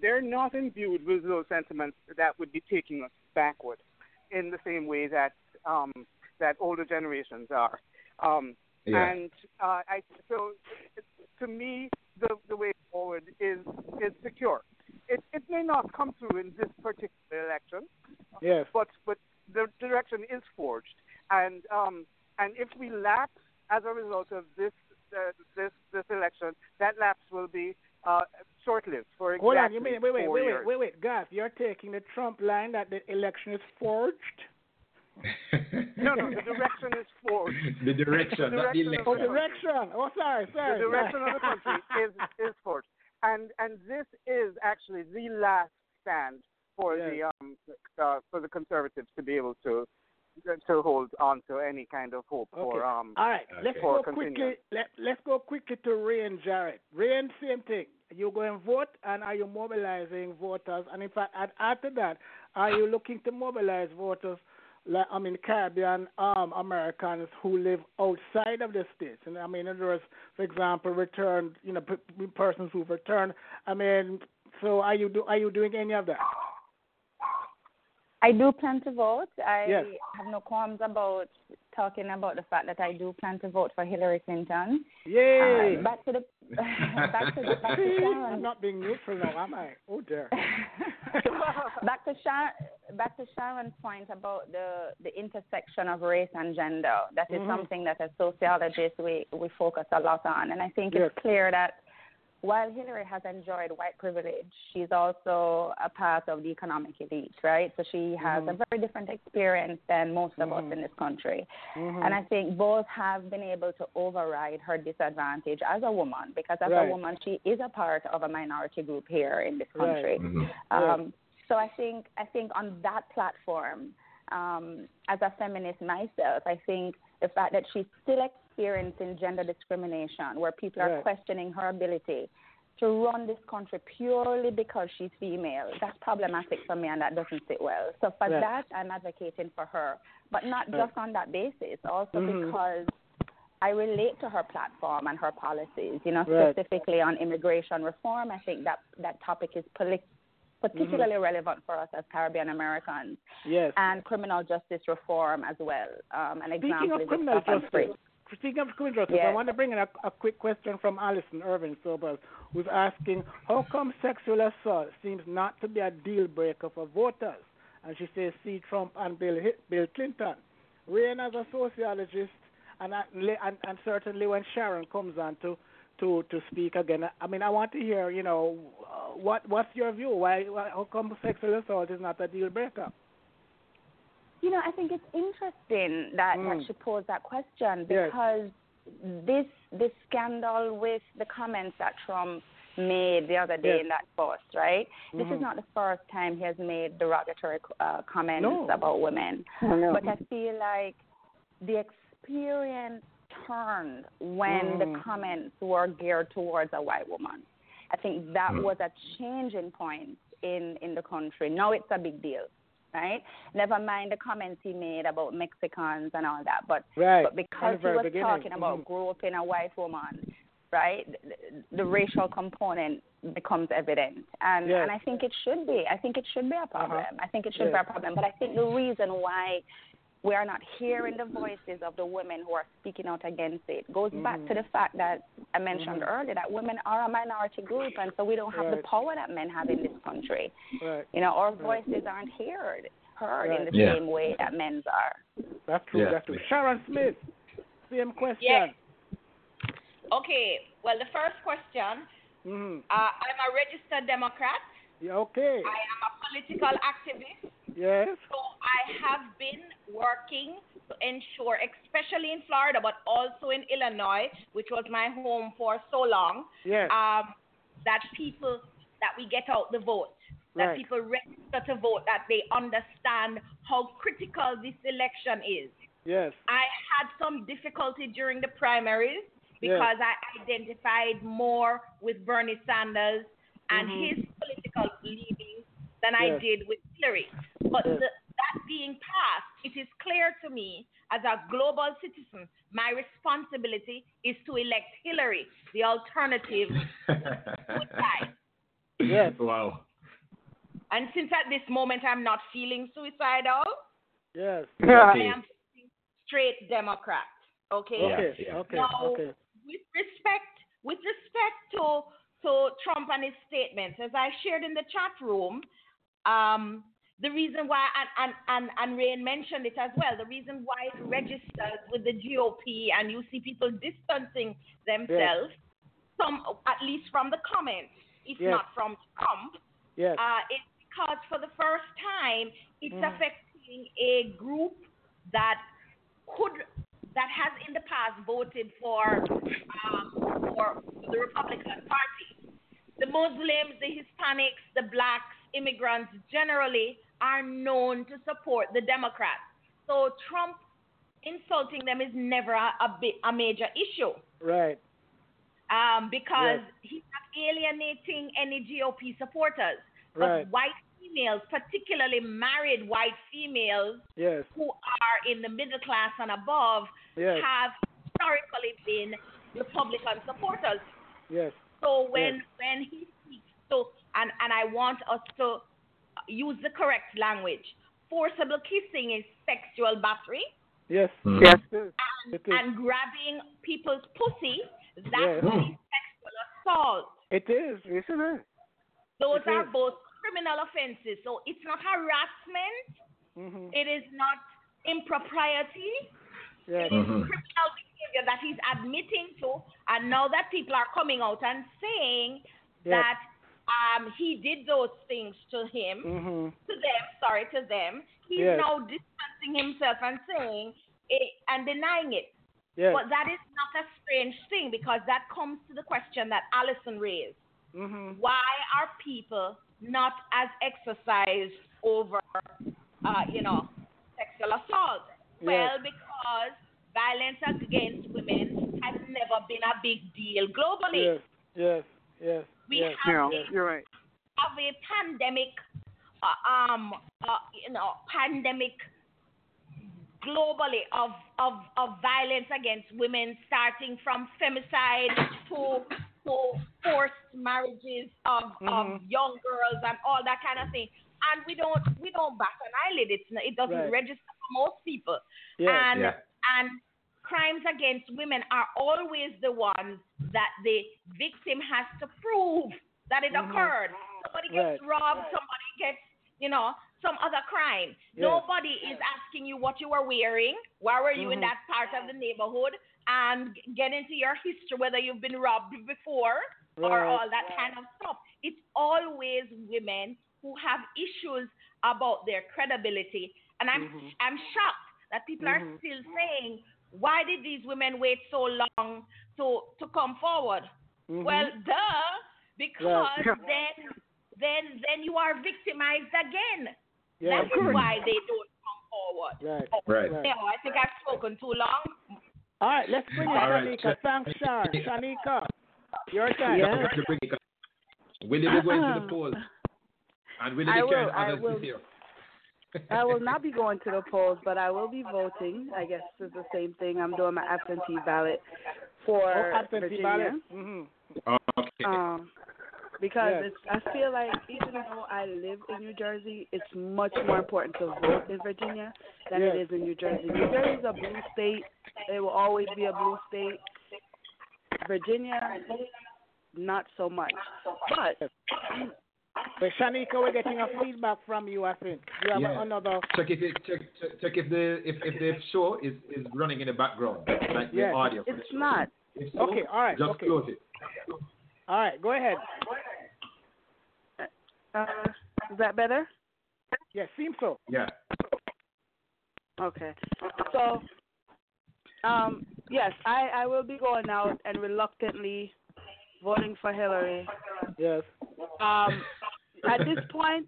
they're not imbued with those sentiments that would be taking us backward in the same way that older generations are. To me, the way forward is secure. It may not come through in this particular election, but the direction is forged. And if we lapse as a result of this election, that lapse will be short-lived. For exactly. Hold on, you mean wait, Garth, you're taking the Trump line that the election is forged. No, the direction is forward. The direction of the country is forward, and this is actually the last stand for the conservatives to be able to hold on to any kind of hope for all right, let's go quickly to Rain Jarrett. Rain, same thing. You go and vote, and are you mobilizing voters? And in fact, after that, are you looking to mobilize voters? Caribbean Americans who live outside of the States. And there is, for example, returned, persons who've returned. So are you doing any of that? I do plan to vote. I have no qualms about talking about the fact that I do plan to vote for Hillary Clinton. Yay! Back to Sharon. I'm not being neutral now, am I? Oh dear. Back to Sharon's point about the intersection of race and gender. That is something that as sociologists we focus a lot on, and I think it's clear that while Hillary has enjoyed white privilege, she's also a part of the economic elite, right? So she has a very different experience than most of us in this country. And I think both have been able to override her disadvantage as a woman, because as a woman, she is a part of a minority group here in this country. So I think on that platform, as a feminist myself, I think the fact that she's still experiencing gender discrimination, where people are questioning her ability to run this country purely because she's female, that's problematic for me, and that doesn't sit well. So for that, I'm advocating for her, but not just on that basis, also because I relate to her platform and her policies, specifically on immigration reform. I think that topic is particularly relevant for us as Caribbean Americans, and criminal justice reform as well. An example is Speaking of criminal justice, I want to bring in a quick question from Alison Irvin Sobers, who's asking, how come sexual assault seems not to be a deal breaker for voters? And she says, see Trump and Bill Clinton. Rain, as a sociologist, and certainly when Sharon comes on to speak again, I want to hear, What's your view? Why? How come sexual assault is not a deal breaker? You know, I think it's interesting that she posed that question because this scandal with the comments that Trump made the other day in that post, right? Mm-hmm. This is not the first time he has made derogatory comments about women. Oh, no. But I feel like the experience turned when the comments were geared towards a white woman. I think that was a changing point in the country. Now it's a big deal, right? Never mind the comments he made about Mexicans and all that. But because he was talking about growth in a white woman, right, the racial component becomes evident. And I think it should be. I think it should be a problem. I think it should be a problem. But I think the reason why we are not hearing the voices of the women who are speaking out against it goes back to the fact that I mentioned earlier that women are a minority group, and so we don't have the power that men have in this country. Right. You know, our voices aren't heard in the same way that men's are. That's true. Yeah. That's true. Sharon Smith, same question. Yes. Okay. Well, the first question, I'm a registered Democrat. Yeah, okay. I am a political activist. Yes. So I have been working to ensure, especially in Florida, but also in Illinois, which was my home for so long, that we get out the vote, that people register to vote, that they understand how critical this election is. Yes. I had some difficulty during the primaries because I identified more with Bernie Sanders and his political leanings than I did with Hillary. But that being passed, it is clear to me as a global citizen, my responsibility is to elect Hillary, the alternative to suicide. Yes. Wow. And since at this moment I'm not feeling suicidal, I am feeling straight Democrat. Okay? Now, with respect to Trump and his statements, as I shared in the chat room, the reason why, and Rain mentioned it as well, the reason why it registers with the GOP and you see people distancing themselves, some at least from the comments, if not from Trump, it's because for the first time it's affecting a group that has in the past voted for the Republican Party. The Muslims, the Hispanics, the blacks, immigrants generally are known to support the Democrats. So Trump insulting them is never a major issue. Right. Because he's not alienating any GOP supporters. Right. But white females, particularly married white females who are in the middle class and above, have historically been Republican supporters. Yes. So when he speaks, and I want us to use the correct language. Forcible kissing is sexual battery. Yes. Mm-hmm. Yes. And grabbing people's pussy, that is sexual assault. It is, isn't it? Those are both criminal offenses. So it's not harassment. Mm-hmm. It is not impropriety. Yes. It is criminal behavior that he's admitting to, and now that people are coming out and saying that he did those things to them, he's now distancing himself and saying and denying it. Yes. But that is not a strange thing, because that comes to the question that Alison raised. Mm-hmm. Why are people not as exercised over, sexual assault? Well, because violence against women has never been a big deal globally. Yes. You're right. Have a pandemic, pandemic globally of violence against women, starting from femicide to forced marriages of young girls and all that kind of thing. And we don't bat an eyelid. It doesn't register for most people. And crimes against women are always the ones that the victim has to prove that it occurred. Somebody gets robbed. Somebody gets, some other crime. Yes. Nobody is asking you what you were wearing, why were you in that part of the neighborhood, and get into your history, whether you've been robbed before. or all that kind of stuff. It's always women who have issues about their credibility. And I'm shocked that people are still saying, why did these women wait so long to come forward? Well, duh, because then you are victimized again. Yeah, that is why they don't come forward. I think I've spoken too long. All right, let's bring in Shaneka. Thanks, Sir. Shaneka, your time. Yeah. Will you be going to the polls? And will you be carrying others this year? I will not be going to the polls, but I will be voting. I guess it's the same thing. I'm doing my absentee ballot for Virginia. Ballot. Okay. Because I feel like even though I live in New Jersey, it's much more important to vote in Virginia than it is in New Jersey. New Jersey is a blue state. It will always be a blue state. Virginia, not so much. But Shaneka, we're getting a feedback from you, I think. You have another... Check if the show is running in the background, like the audio. It's not. If so, just close it. All right, go ahead. Is that better? Yeah, seems so. Yeah. Okay. So, yes, I will be going out and reluctantly voting for Hillary. Yes. At this point,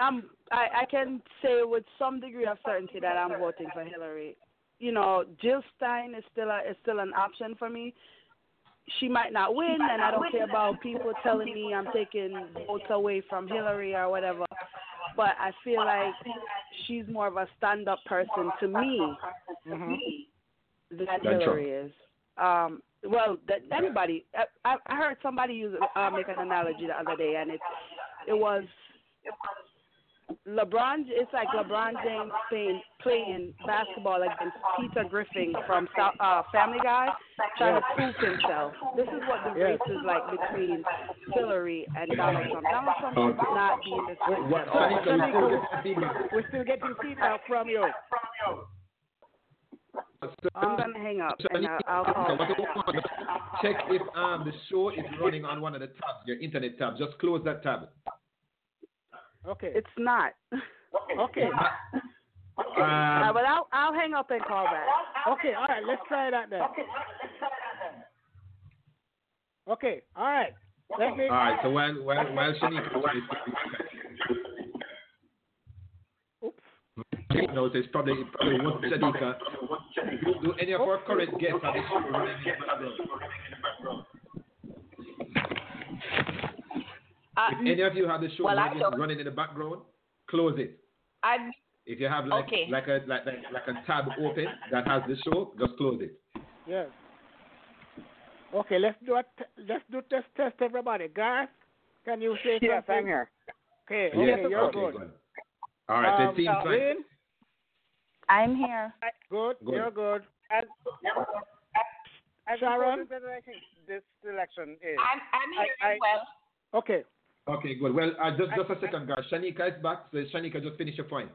I can say with some degree of certainty that I'm voting for Hillary. You know, Jill Stein is still an option for me. She might not win, and I don't care about people telling me I'm taking votes away from Hillary or whatever, but I feel like she's more of a stand-up person to me than Hillary is. Well, anybody. I heard somebody make an analogy the other day, and it was LeBron. It's like LeBron James playing basketball against Peter Griffin from Family Guy, trying to prove himself. This is what the race is like between Hillary and Donald Trump. Donald Trump is not being the we're still getting feedback from you. I'm going to hang up, and I'll call. Check if the show is running on one of the tabs, your internet tab. Just close that tab. Okay. It's not. Okay. But I'll hang up and call back. Okay, all right. Let's try that then. Okay, all right. Let me... All right, so while Shaneka... No, it's probably what Shaneka... Do any of our current guests have this running in the background? If any of you have the show running in the background, close it. If you have like a tab open that has the show, just close it. Yes. Okay, let's do test everybody. Garth, can you say something? I'm here. Okay, you're good. All right, the team. I'm here. Good. You're good. As Sharon, I think this election is. I'm here as well. Okay. Okay, good. Well, just a second, guys. Shaneka is back. So Shaneka, just finish your point.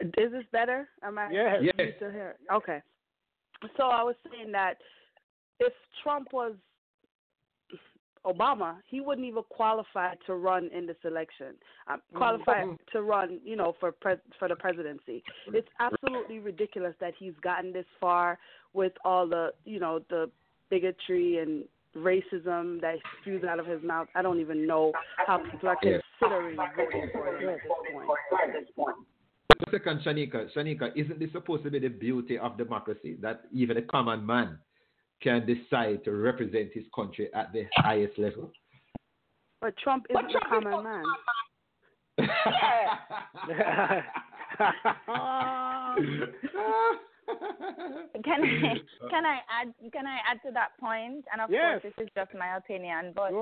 Is this better? Am I still here? Okay. So I was saying that if Trump was Obama, he wouldn't even qualify to run in this election. Qualify to run, you know, for the presidency. It's absolutely ridiculous that he's gotten this far with all the, you know, the bigotry and racism that spews out of his mouth. I don't even know how people are considering voting for him at this point. Just a second, Shaneka, isn't this supposed to be the beauty of democracy, that even a common man can decide to represent his country at the highest level? But Trump isn't a common man. Can I add to that point? And of course, this is just my opinion, but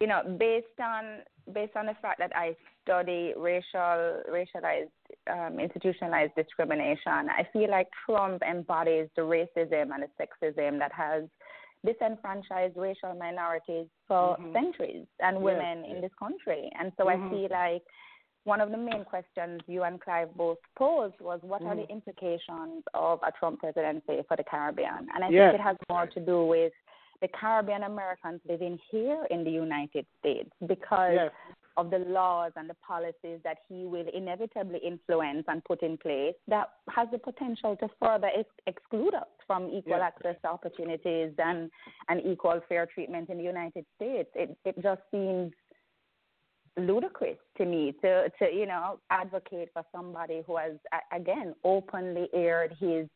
you know, based on the fact that I study racialized, institutionalized discrimination, I feel like Trump embodies the racism and the sexism that has disenfranchised racial minorities for centuries and women in this country. And so I feel like one of the main questions you and Clive both posed was what are the implications of a Trump presidency for the Caribbean? And I think it has more to do with the Caribbean Americans living here in the United States because yes. of the laws and the policies that he will inevitably influence and put in place that has the potential to further exclude us from equal yes. access to opportunities and equal fair treatment in the United States. It just seems ludicrous to me to advocate for somebody who has, again, openly aired his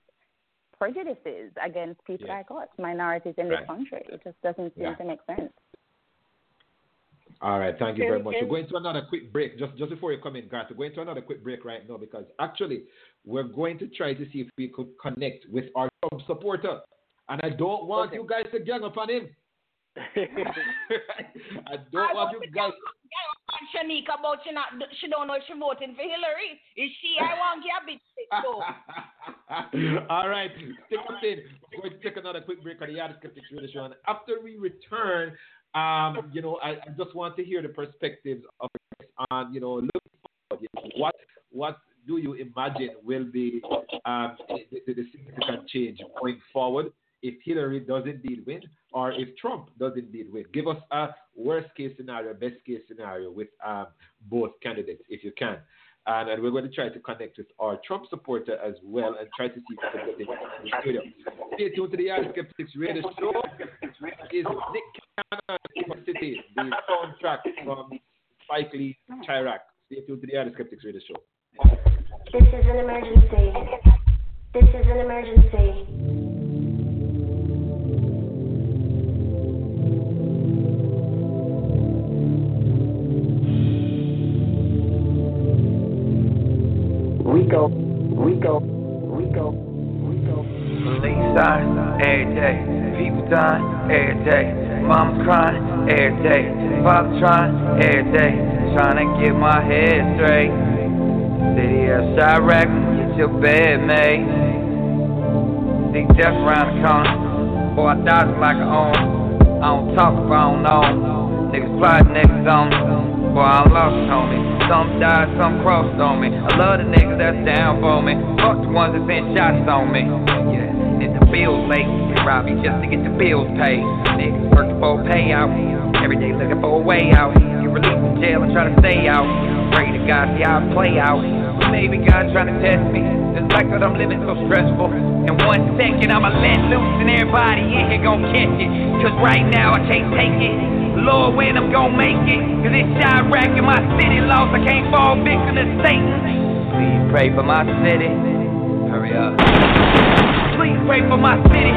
prejudices against people yes. like us, minorities in right. the country. It just doesn't seem yeah. to make sense. All right, thank you very much. We're going to another quick break. Just before you come in, Garth, we're going to another quick break right now because actually we're going to try to see if we could connect with our Trump supporter. And I don't want you guys to gang up on him. Shaneka about she don't know if she's voting for Hillary. Is she? I won't get a big stick though. All right, stick with it. We're going to take another quick break on the Yardie Skeptics Radio Show. And after we return, I just want to hear the perspectives of on looking forward. What do you imagine will be the significant change going forward? If Hillary does indeed win, or if Trump does indeed win, give us a worst-case scenario, best-case scenario with both candidates, if you can. And we're going to try to connect with our Trump supporter as well and try to see if we can get him in the studio. Stay tuned to the Yardie Skeptics Radio Show. This is Nick Cannon, City, the soundtrack from Spike Lee's Chi-Raq. Stay tuned to the Yardie Skeptics Radio Show. This is an emergency. This is an emergency. We go. Lakeside, every day. People dying, every day. Mom crying, every day. Pop trying, every day. Trying to get my head straight. City of Chi-Raq, get your bed made. Think death round the corner. Boy, I dodge like I own. I don't talk if I don't know. Niggas fly, niggas on. Boy, I lost on me. Some died, some crossed on me. I love the niggas that's down for me. Fuck the ones that been shots on me. Yeah, it's the bills late. They rob me just to get the bills paid. Niggas working for a payout. Every day looking for a way out. Get released from jail and try to stay out. Pray to God, see how I play out. Maybe God trying to test me. This life that I'm living so stressful. In 1 second, I'ma let loose and everybody in here gon' catch it. Cause right now I can't take it. Lord, when I'm gon' make it, cause it's Chi-Raq and my city lost, I can't fall victim to Satan. Please pray for my city, hurry up. Please pray for my city,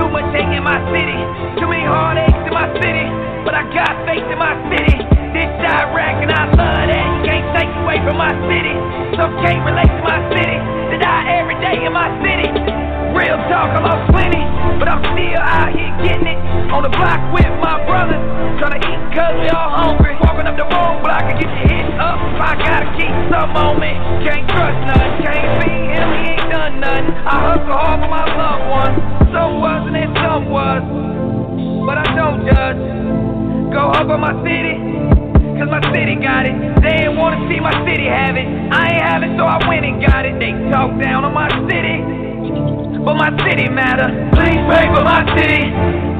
too much hate in my city, too many heartaches in my city, but I got faith in my city. This Chi-Raq and I love that, you can't take away from my city, some can't relate to my city, they die every day in my city. Real talk, I lost plenty, but I'm still out here getting it. On the block with my brothers, tryna eat cause we all hungry. Walking up the wrong block and get your hit up. I gotta keep some on me. Can't trust none, can't feed him, he ain't done nothing. I hustle hard for my loved ones. Some wasn't and some was, but I don't judge. Go up on my city, cause my city got it. They ain't wanna see my city have it. I ain't have it, so I went and got it. They talk down on my city, but my city matter. Please pray for my city.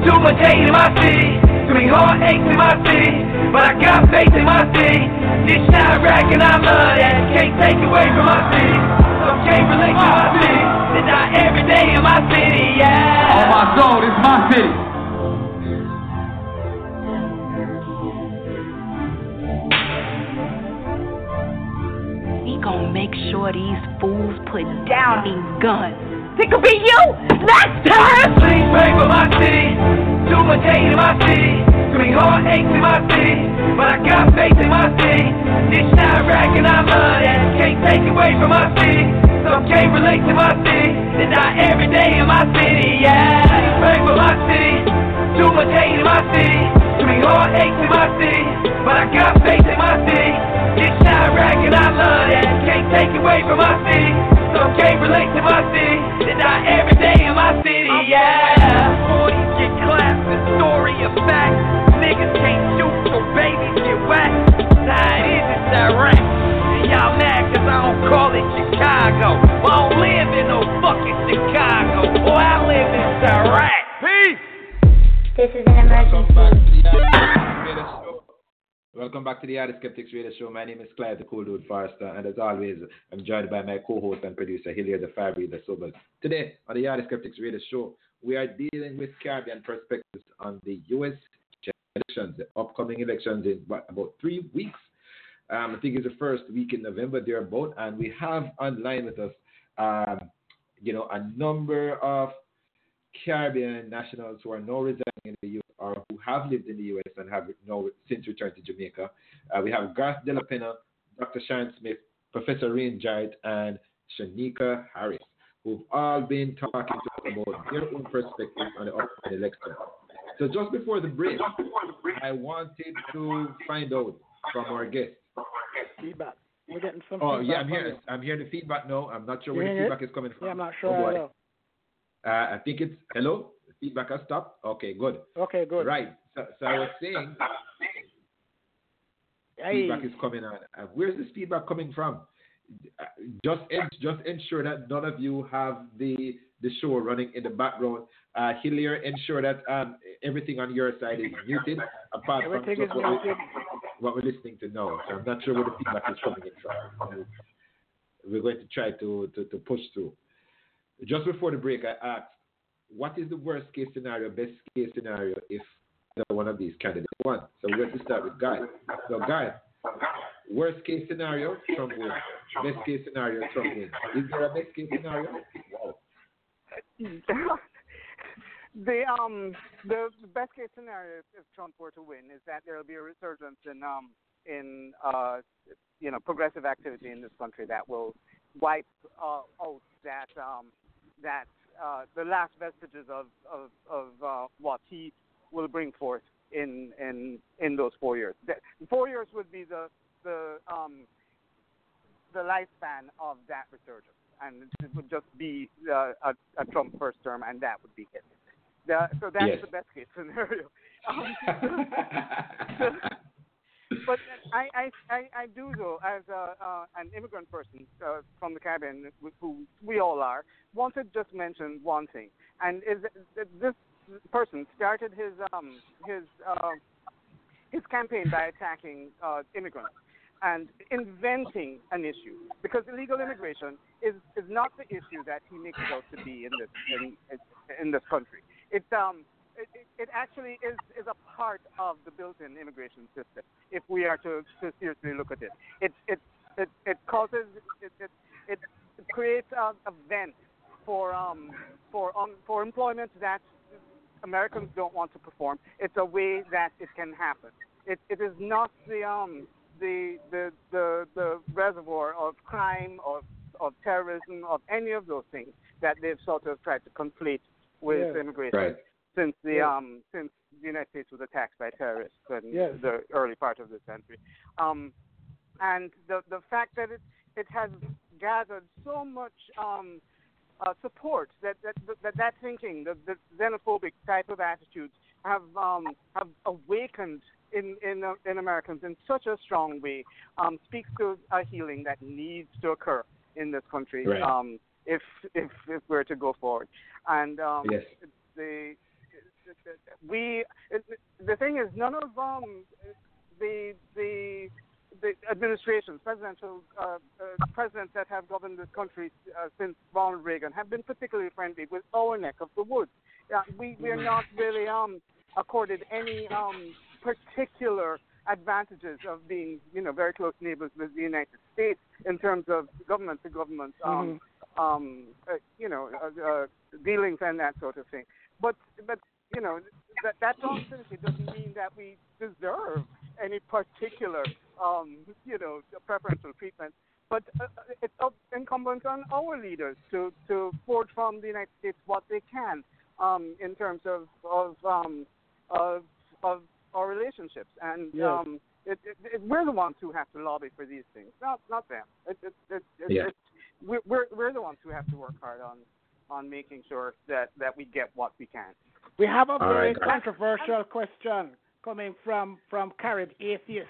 Too much hate in my city. Too many heartaches in my city. But I got faith in my city. This Chi-Raq and I love that. Can't take away from my city. Some can't relate to my city. They die every day in my city, yeah. On my soul, this is my city. We gon' make sure these fools put down these guns. It could be you next time. Please pray for my city. Too much hate in my city. Too many heartaches in my city. But I got faith in my city. This Chi-Raq and I love that. Can't take it away from my city. Some can't relate to my city. They die every day in my city, yeah. Please pray for my city. Too much hate in my city. Too many heartaches in my city. But I got faith in my city. This Chi-Raq and I love that. Can't take it away from my city. Some can't relate to my city. They die every day in my city, yeah. Boys get clapped, the story of fact. Niggas can't shoot, so babies get whacked. That's how it is in Iraq. And y'all mad cause I don't call it Chicago. Well, I don't live in no fucking Chicago. Boy, I live in Iraq. Peace! This is an emergency. Welcome back to the Yardie Skeptics Radio Show. My name is Clyde the Cool Dude Forrester, and as always, I'm joined by my co-host and producer, Hilaire the Fire Breather Sobers. Today, on the Yardie Skeptics Radio Show, we are dealing with Caribbean perspectives on the U.S. elections, the upcoming elections in about 3 weeks. I think it's the first week in November, thereabout, and we have online with us, a number of Caribbean nationals who are now residing in the U.S. or who have lived in the U.S. and have now since returned to Jamaica. We have Garth Delapena, Dr. Sharon Smith, Professor Rain Jarrett, and Shaneka Harris, who've all been talking to us about their own perspectives on the upcoming election. So just before the break, I wanted to find out from our guests. Feedback. We're getting some feedback. Oh, yeah, I'm hearing the feedback now. I'm not sure where the feedback is coming from. Yeah, I'm not sure. I think it's, hello? Feedback has stopped? Okay, good. Okay, good. Right. So I was saying, feedback is coming on. Where's this feedback coming from? Just ensure that none of you have the show running in the background. Hilaire, ensure that everything on your side is muted, apart from just what we're listening to now. So I'm not sure where the feedback is coming in from. We're going to try to push through. Just before the break, I asked, what is the worst case scenario, best case scenario if one of these candidates won? So we're going to start with Guy. So Guy, worst case scenario, Trump wins. Best case scenario, Trump wins. Is there a best case scenario? Wow. The best case scenario if Trump were to win is that there will be a resurgence in progressive activity in this country that will wipe out that the last vestiges of what he will bring forth in those 4 years. 4 years would be the lifespan of that resurgence, and it would just be a Trump first term, and that would be it. So that's the best case scenario. But I do, though, as an immigrant person from the Caribbean, who we all are, want to just mention one thing. And is this person started his campaign by attacking immigrants and inventing an issue, because illegal immigration is not the issue that he makes it out to be in this country. It actually is a part of the built-in immigration system, if we are to seriously look at it. It creates a vent for employment that Americans don't want to perform. It's a way that it can happen. It is not the reservoir of crime, of terrorism, of any of those things that they've sort of tried to conflate with immigration. Right. Since the United States was attacked by terrorists in the early part of this century, and the fact that it has gathered so much support that thinking, the xenophobic type of attitudes have awakened in Americans in such a strong way, speaks to a healing that needs to occur in this country, right. If we're to go forward, and the thing is, none of the administrations, presidents that have governed this country since Ronald Reagan have been particularly friendly with our neck of the woods. We are not really accorded any particular advantages of being, very close neighbors with the United States in terms of government to government, dealings and that sort of thing. But that constancy doesn't mean that we deserve any particular, preferential treatment. But it's incumbent on our leaders to forge from the United States what they can in terms of our relationships. And we're the ones who have to lobby for these things, not them. We're the ones who have to work hard on making sure that we get what we can. We have a very controversial question coming from Carib Atheist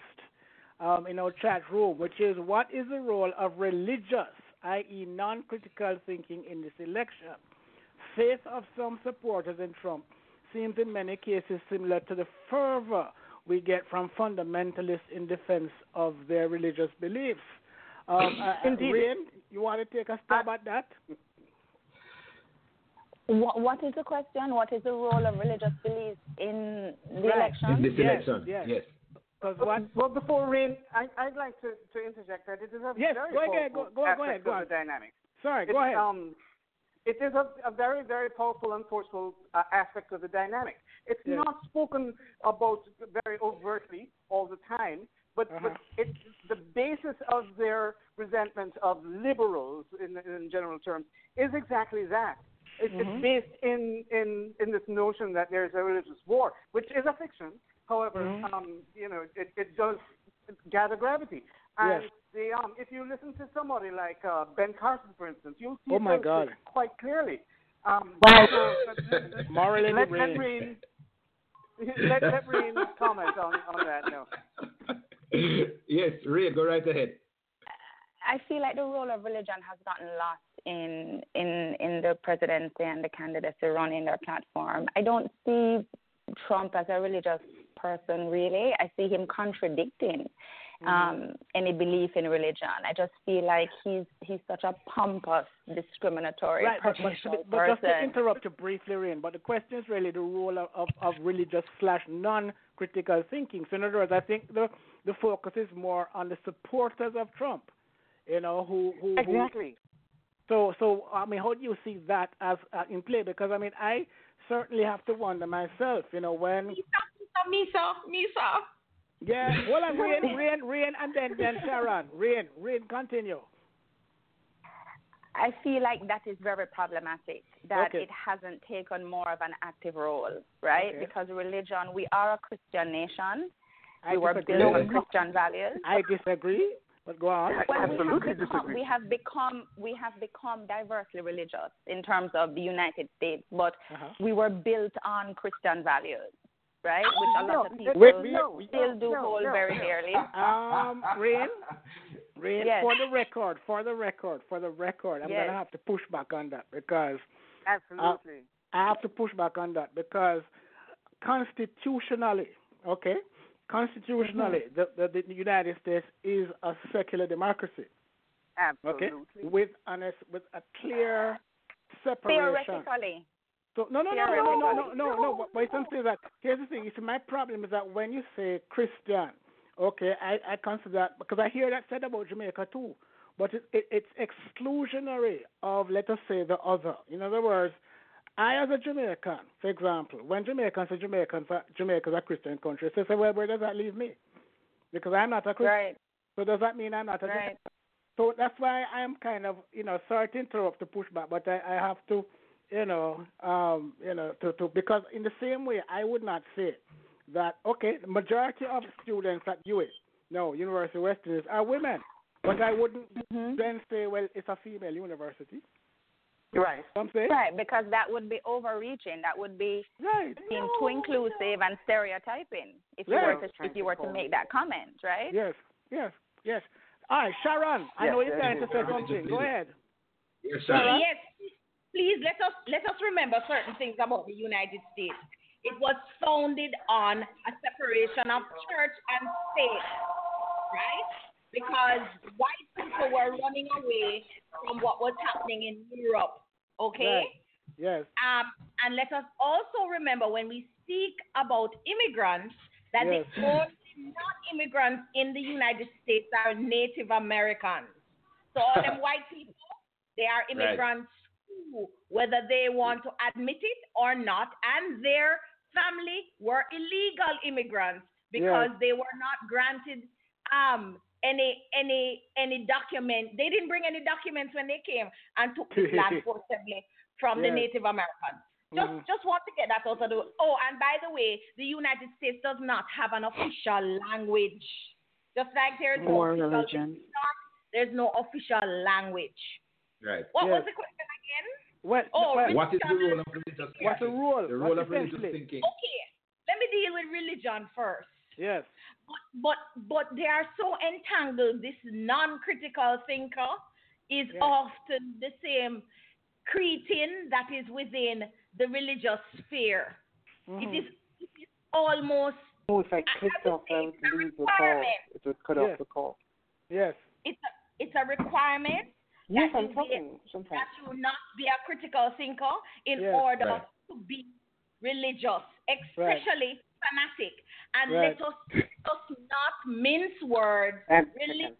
in our chat room, which is, what is the role of religious, i.e. non-critical thinking in this election? Faith of some supporters in Trump seems in many cases similar to the fervor we get from fundamentalists in defense of their religious beliefs. Indeed. Rain, you want to take a stab at that? What is the question? What is the role of religious beliefs in the election? In this election, yes. Well, before Rain, I'd like to interject that it is a very powerful dynamic. Sorry, go ahead. It is a very, very powerful and forceful aspect of the dynamic. It's not spoken about very overtly all the time, but it's the basis of their resentment of liberals, in general terms, is exactly that. It's based in this notion that there is a religious war, which is a fiction. However, it does gather gravity. And if you listen to somebody like Ben Carson, for instance, you'll see it quite clearly. Let Rain comment on that now. Yes, Rain, go right ahead. I feel like the role of religion has gotten lost in the presidency and the candidates who run in their platform. I don't see Trump as a religious person, really. I see him contradicting any belief in religion. I just feel like he's such a pompous, discriminatory, but person. Just to interrupt you briefly, Rain, but the question is really the role of religious / non-critical thinking. So in other words, I think the focus is more on the supporters of Trump, who exactly. So I mean, how do you see that as in play? Because I mean, I certainly have to wonder myself, when Misa. Yeah, well, Rain, and then Sharon. Rain, continue. I feel like that is very problematic, that it hasn't taken more of an active role, right? Okay. Because religion, we are a Christian nation. We were built on Christian values. I disagree, but go on. Well, we have become diversely religious in terms of the United States, but we were built on Christian values. Right, which a lot of people still hold very dearly. Rain, yes. For the record, I'm gonna have to push back on that because constitutionally, the United States is a secular democracy. Absolutely. Okay, with a clear separation. Theoretically. So, no, but it's not that. Here's the thing. You see, my problem is that when you say Christian, I consider that, because I hear that said about Jamaica too, but it's exclusionary of, let us say, the other. In other words, I as a Jamaican, for example, when Jamaicans say Jamaica is a Christian country, they say, well, where does that leave me? Because I'm not a Christian. Right. So does that mean I'm not a Jamaican? So that's why I'm kind of, sorry to interrupt the pushback, but I have to, because in the same way, I would not say that, the majority of students at University of West Indies are women, but I wouldn't then say, well, it's a female university. Right. Right, because that would be overreaching. That would be too inclusive and stereotyping if you were to make that comment, right? Yes. All right, Sharon, I know you're trying to say something. Go ahead. Yes, Sharon. Yes. Please let us remember certain things about the United States. It was founded on a separation of church and state, right? Because white people were running away from what was happening in Europe, okay? Yes. And let us also remember when we speak about immigrants that the only non-immigrants in the United States are Native Americans. So all them white people, they are immigrants. Right. Whether they want to admit it or not, and their family were illegal immigrants because they were not granted any document. They didn't bring any documents when they came and took the land forcibly from the Native Americans. Just want to get that out of the way. Oh, and by the way, the United States does not have an official language. Just like there is no official religion, there's no official language. Right. What was the question again? What is the role of religious thinking? What's the role? The role of religious thinking. Okay, let me deal with religion first. Yes. But they are so entangled. This non-critical thinker is often the same cretin that is within the religious sphere. Mm-hmm. It is almost... Oh, if I clicked off, I would leave the call. It would cut off the call. Yes. It's a requirement. Yes, I'm talking sometimes. That you not be a critical thinker in order to be religious, especially fanatic. And let us not mince words. Religion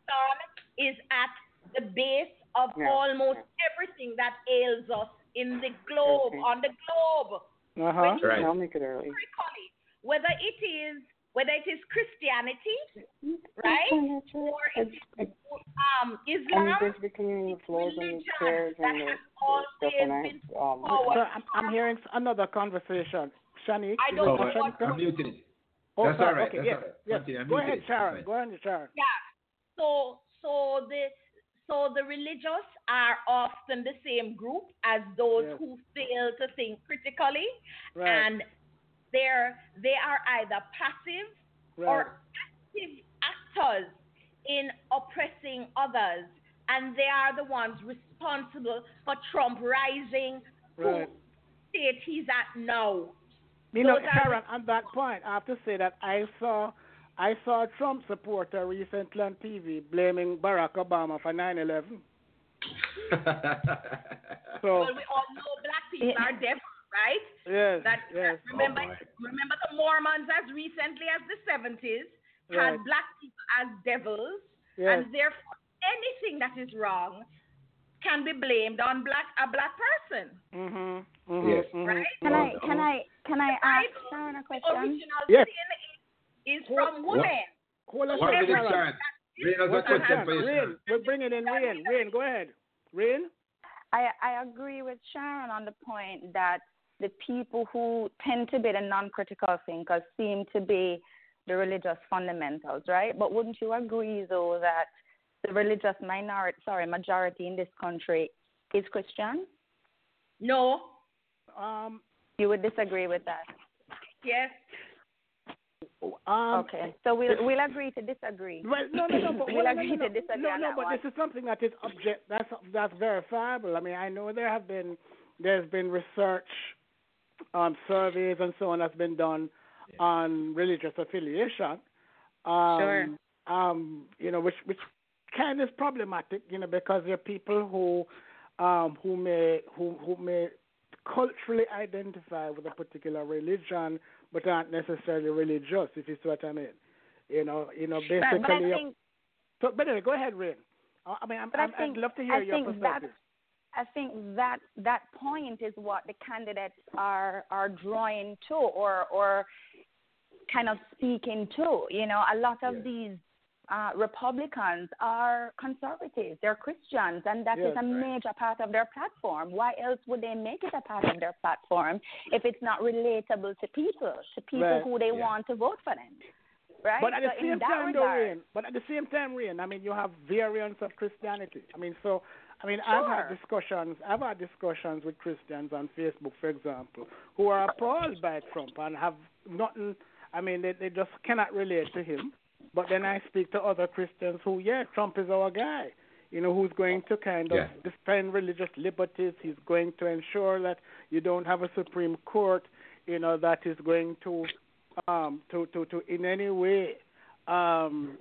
is at the base of almost everything that ails us in the globe, on the globe. I'll make it early. Whether it is Christianity, right, or it is Islam, religion that has always been forward. I'm hearing another conversation. Shani, I don't know. I'm muted. That's all right. Go ahead, Sharon. Yeah. So the religious are often the same group as those who fail to think critically, and they are either passive or active actors in oppressing others, and they are the ones responsible for Trump rising to the state he's at now. You know, Sharon, on that point, I have to say that I saw a Trump supporter recently on TV blaming Barack Obama for 9/11. So, well, we all know black people are devils, right? Yes. That remember the Mormons as recently as the 70s had black people as devils, and therefore anything that is wrong can be blamed on a black person. Mm-hmm. Mm-hmm. Yes. Right? Can I ask Sharon a question? Original sin is from women. Rain, we're bringing in Rain. Rain, go ahead. Rain? I agree with Sharon on the point that the people who tend to be the non-critical thinkers seem to be the religious fundamentals, right? But wouldn't you agree, though, that the religious majority in this country is Christian? No. You would disagree with that? Yes. Okay, so we'll agree to disagree. Well, no, but this is something that is that's verifiable. I mean, I know there's been research, surveys and so on that's been done on religious affiliation. You know, which kind of is problematic, you know, because there are people who may culturally identify with a particular religion, but aren't necessarily religious, if you see what I mean. You know, basically. But I think, anyway, go ahead, Rain. I mean, I'd love to hear your perspective. I think that point is what the candidates are drawing to or kind of speaking to. You know, a lot of these Republicans are conservatives, they're Christians, and that is a major part of their platform. Why else would they make it a part of their platform if it's not relatable to people who they want to vote for them, right? But at the same time, Rain, I mean, you have variants of Christianity. I mean, I've had discussions with Christians on Facebook, for example, who are appalled by Trump and have nothing. I mean, they just cannot relate to him. But then I speak to other Christians who, Trump is our guy, you know, who's going to kind of defend religious liberties. He's going to ensure that you don't have a Supreme Court, you know, that is going to in any way open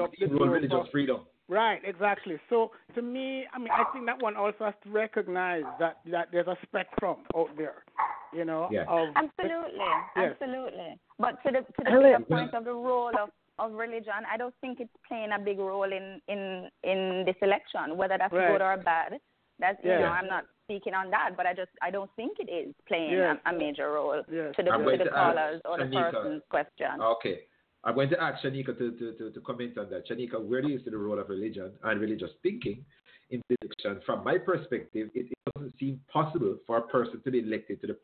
up the door religious freedom. Right, exactly. So to me, I mean, I think that one also has to recognize that there's a spectrum out there. You know, absolutely. But to the point of the role of religion, I don't think it's playing a big role in this election, whether that's good or bad. That's you know, I'm not speaking on that, but I don't think it is playing a major role to the callers or the person's question. Okay, I'm going to ask Shaneka to comment on that. Shaneka, where do you see the role of religion and religious thinking in this election? From my perspective, it doesn't seem possible for a person to be elected to the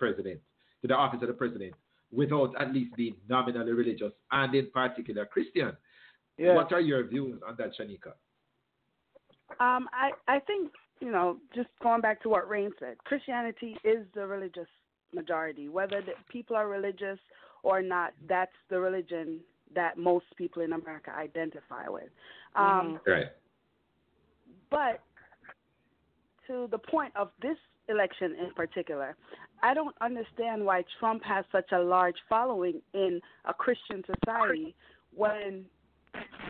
office of the president, without at least being nominally religious and in particular Christian. Yes. What are your views on that, Shaneka? I think, you know, just going back to what Rain said, Christianity is the religious majority. Whether the people are religious or not, that's the religion that most people in America identify with. But to the point of this election in particular, I don't understand why Trump has such a large following in a Christian society when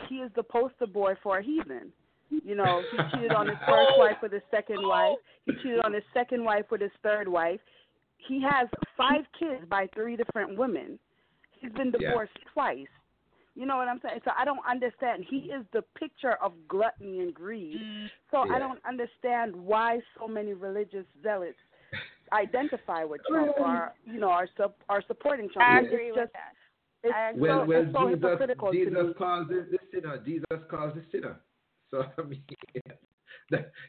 he is the poster boy for a heathen. You know, he cheated on his first wife with his second wife. He cheated on his second wife with his third wife. He has 5 kids by 3 different women. He's been divorced twice. You know what I'm saying? So I don't understand. He is the picture of gluttony and greed. So I don't understand why so many religious zealots identify with Trump or, you know, are supporting Trump. I agree with that. Jesus calls the sinner. So, I mean,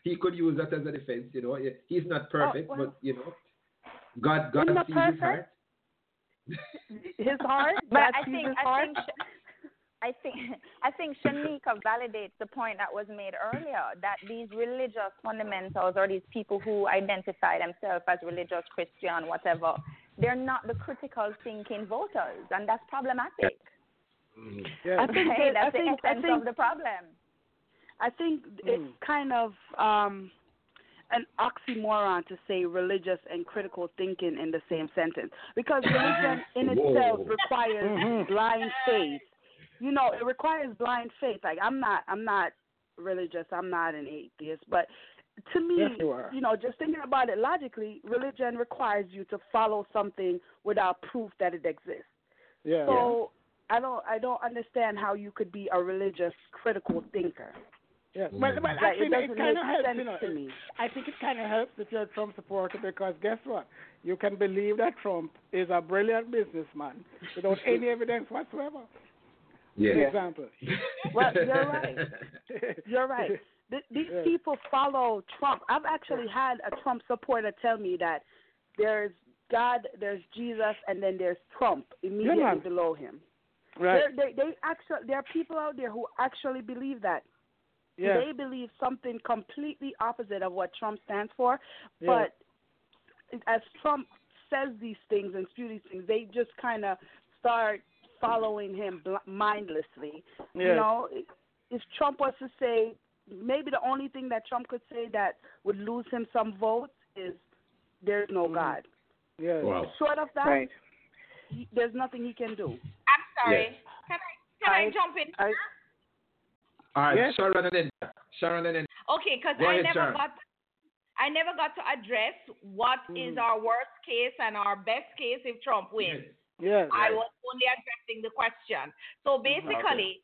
he could use that as a defense, you know. He's not perfect, but, you know, God sees his heart. His heart? I think Shaneka validates the point that was made earlier, that these religious fundamentals or these people who identify themselves as religious, Christian, whatever, they're not the critical thinking voters, and that's problematic. Yeah. I think that's the essence of the problem. I think it's kind of an oxymoron to say religious and critical thinking in the same sentence, because religion in itself requires blind faith. You know, it requires blind faith. Like, I'm not religious. I'm not an atheist. But to me, you know, just thinking about it logically, religion requires you to follow something without proof that it exists. Yeah. So I don't understand how you could be a religious critical thinker. Yeah, well, actually, it kind of helps, you know. I think it kind of helps if you're a Trump supporter, because guess what? You can believe that Trump is a brilliant businessman without any evidence whatsoever. Yeah. For example. Well, you're right. You're right. These people follow Trump. I've actually had a Trump supporter tell me that there's God, there's Jesus, and then there's Trump immediately below him. Right. There are people out there who actually believe that. Yeah. They believe something completely opposite of what Trump stands for, but as Trump says these things and spews these things, they just kind of start following him mindlessly. Yeah. You know, if Trump was to say, maybe the only thing that Trump could say that would lose him some votes is there's no God. Yeah. Wow. Short of that, there's nothing he can do. I'm sorry. Yes. Can I jump in? All right, yes. Sharon and then. Okay, because I never got to address what is our worst case and our best case if Trump wins. Yes. I was only addressing the question. So basically,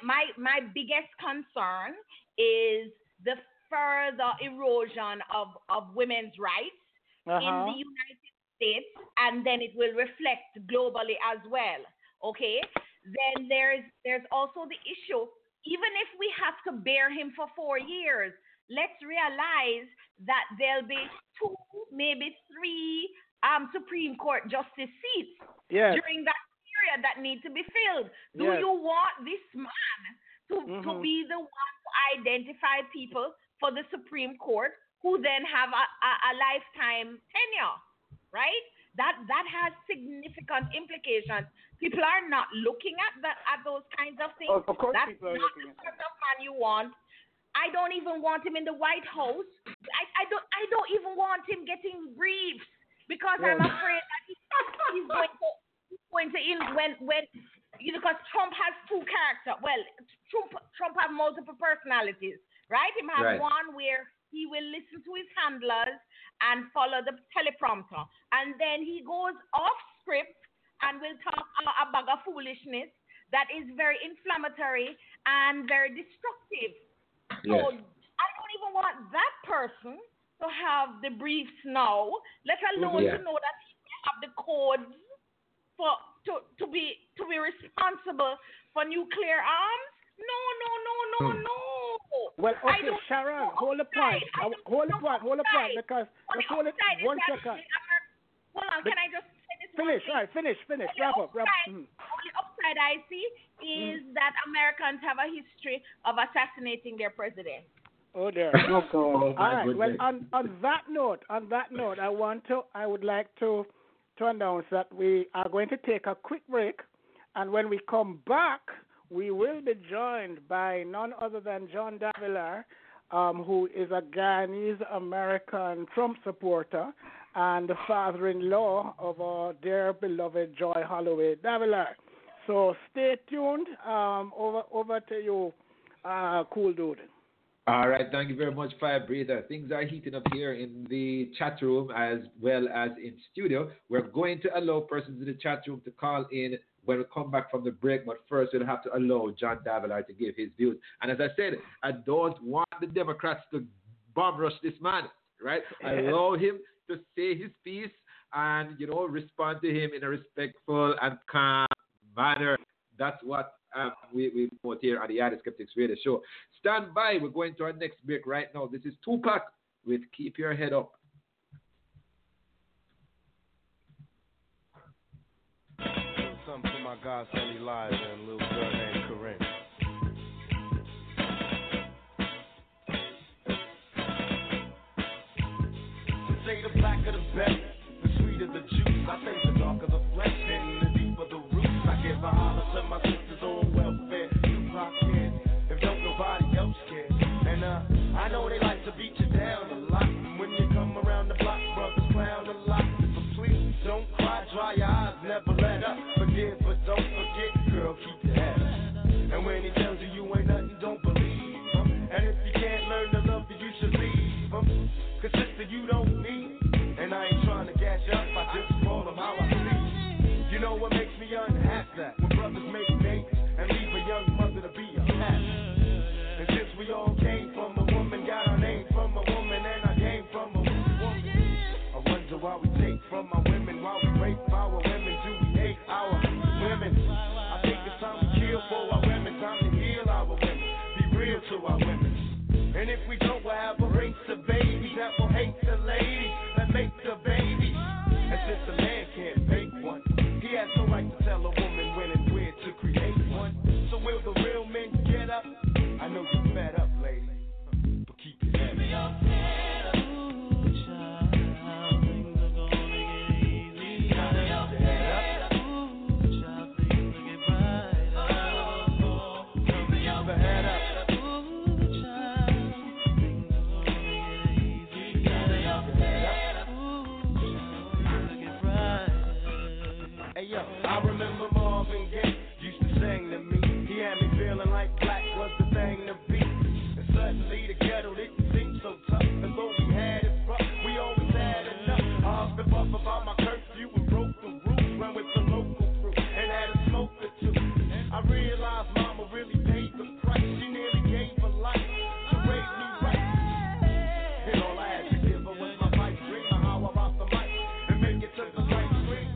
my biggest concern is the further erosion of women's rights in the United States, and then it will reflect globally as well. Okay, then there's also the issue. Even if we have to bear him for 4 years, let's realize that there'll be 2, maybe 3 Supreme Court justice seats during that period that need to be filled. Do you want this man to be the one to identify people for the Supreme Court who then have a lifetime tenure, right? That has significant implications. People are not looking at those kinds of things. Of course, that's people are looking at that. That's not the sort of man you want. I don't even want him in the White House. I don't even want him getting briefs because I'm afraid that he's going to, when you know, because Trump has 2 characters. Well, Trump has multiple personalities, right? He has one where he will listen to his handlers and follow the teleprompter. And then he goes off script and will talk a bag of foolishness that is very inflammatory and very destructive. Yes. So I don't even want that person to have the briefs now, let alone to know that he may have the codes for to be responsible for nuclear arms. No. Well, okay, Sharon, hold the point, because let's hold it 1 second. Hold on, can I just say this? Finish, wrap up. The only upside I see is that Americans have a history of assassinating their president. Oh dear. All right. Goodness. Well, on that note, I would like to announce that we are going to take a quick break, and when we come back, we will be joined by none other than John Davila, who is a Guyanese-American Trump supporter and the father-in-law of our dear beloved Joy Holloway Davila. So stay tuned. Over to you, cool dude. All right. Thank you very much, Fire Breather. Things are heating up here in the chat room as well as in studio. We're going to allow persons in the chat room to call in when we come back from the break. But first, we'll have to allow John Davila to give his views. And as I said, I don't want the Democrats to bomb rush this man, right? Yeah. Allow him to say his piece and, you know, respond to him in a respectful and calm manner. That's what we put here on the Yardie Skeptics Radio Show. Stand by. We're going to our next break right now. This is Tupac with Keep Your Head Up. Something for my godson Eliza and a little girl named Corinne. Say the black of the best, the sweet of the juice. I say the dark of the flesh and the deep of the roots. I give a holler to my sisters on welfare. Tupac cares if don't nobody else care. And I know they like to beat you down a lot. And when you come around the block, brothers clown a lot. So please don't cry, dry your eyes, never let up. Forgive but don't forget, girl, keep your head up. And when he tells you you ain't nothing, don't believe him. And if you can't learn to love you, you should leave him. 'Cause sister, you don't need it. And I ain't trying to gas you up, I just call them how I see. You know what makes me unhappy? When brothers make babies and leave a young mother to be a pastor. And since we all came from a woman, got our name from a woman, and I came from a woman, I wonder why we take from our women, why we rape our women, do we hate our women? I think it's time to kill for our women, time to heal our women, be real to our women. And if we don't, we'll have a race of babies that will hate the ladies that make the babies. And since a man can't make one, he has no right to tell a woman when and where to create one. So will the real men get up? I know you're fed up, lady, but keep your head up. Ooh, child, things are gonna get easy. Keep your head up. Ooh, child, things will get brighter. Oh, keep your head up. I remember Marvin Gaye used to sing to me. He had me feeling like black was the thing to be. And suddenly the ghetto didn't seem so tough. And though we had it rough, we always had enough. I'll step up about my curfew and broke the rules. Ran with the local crew and had a smoke or two. I realized mama really paid the price. She nearly gave her life to raise me right. And all I had to give her was my pipe dream of how I rocked the mic and make it to the right street.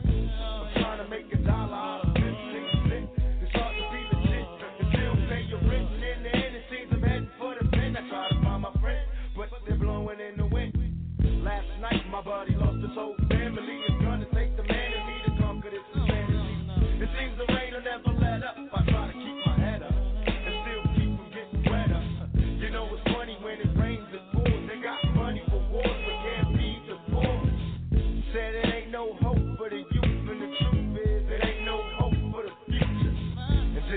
Make a dollar out of 15 cents. It's hard to be legit and still pay your rent. And in the end, it seems I'm heading for the pen. I try to find my friend, but they're blowing in the wind. Last night, my buddy lost his whole family. It's gonna take the man in me to conquer this insanity. It seems the rain will never let up. I try to keep my head up and still keep from getting wetter. You know, it's funny when it rains, it pours. They got money for wars, but can't feed the poor. Said it ain't no hope for the youth.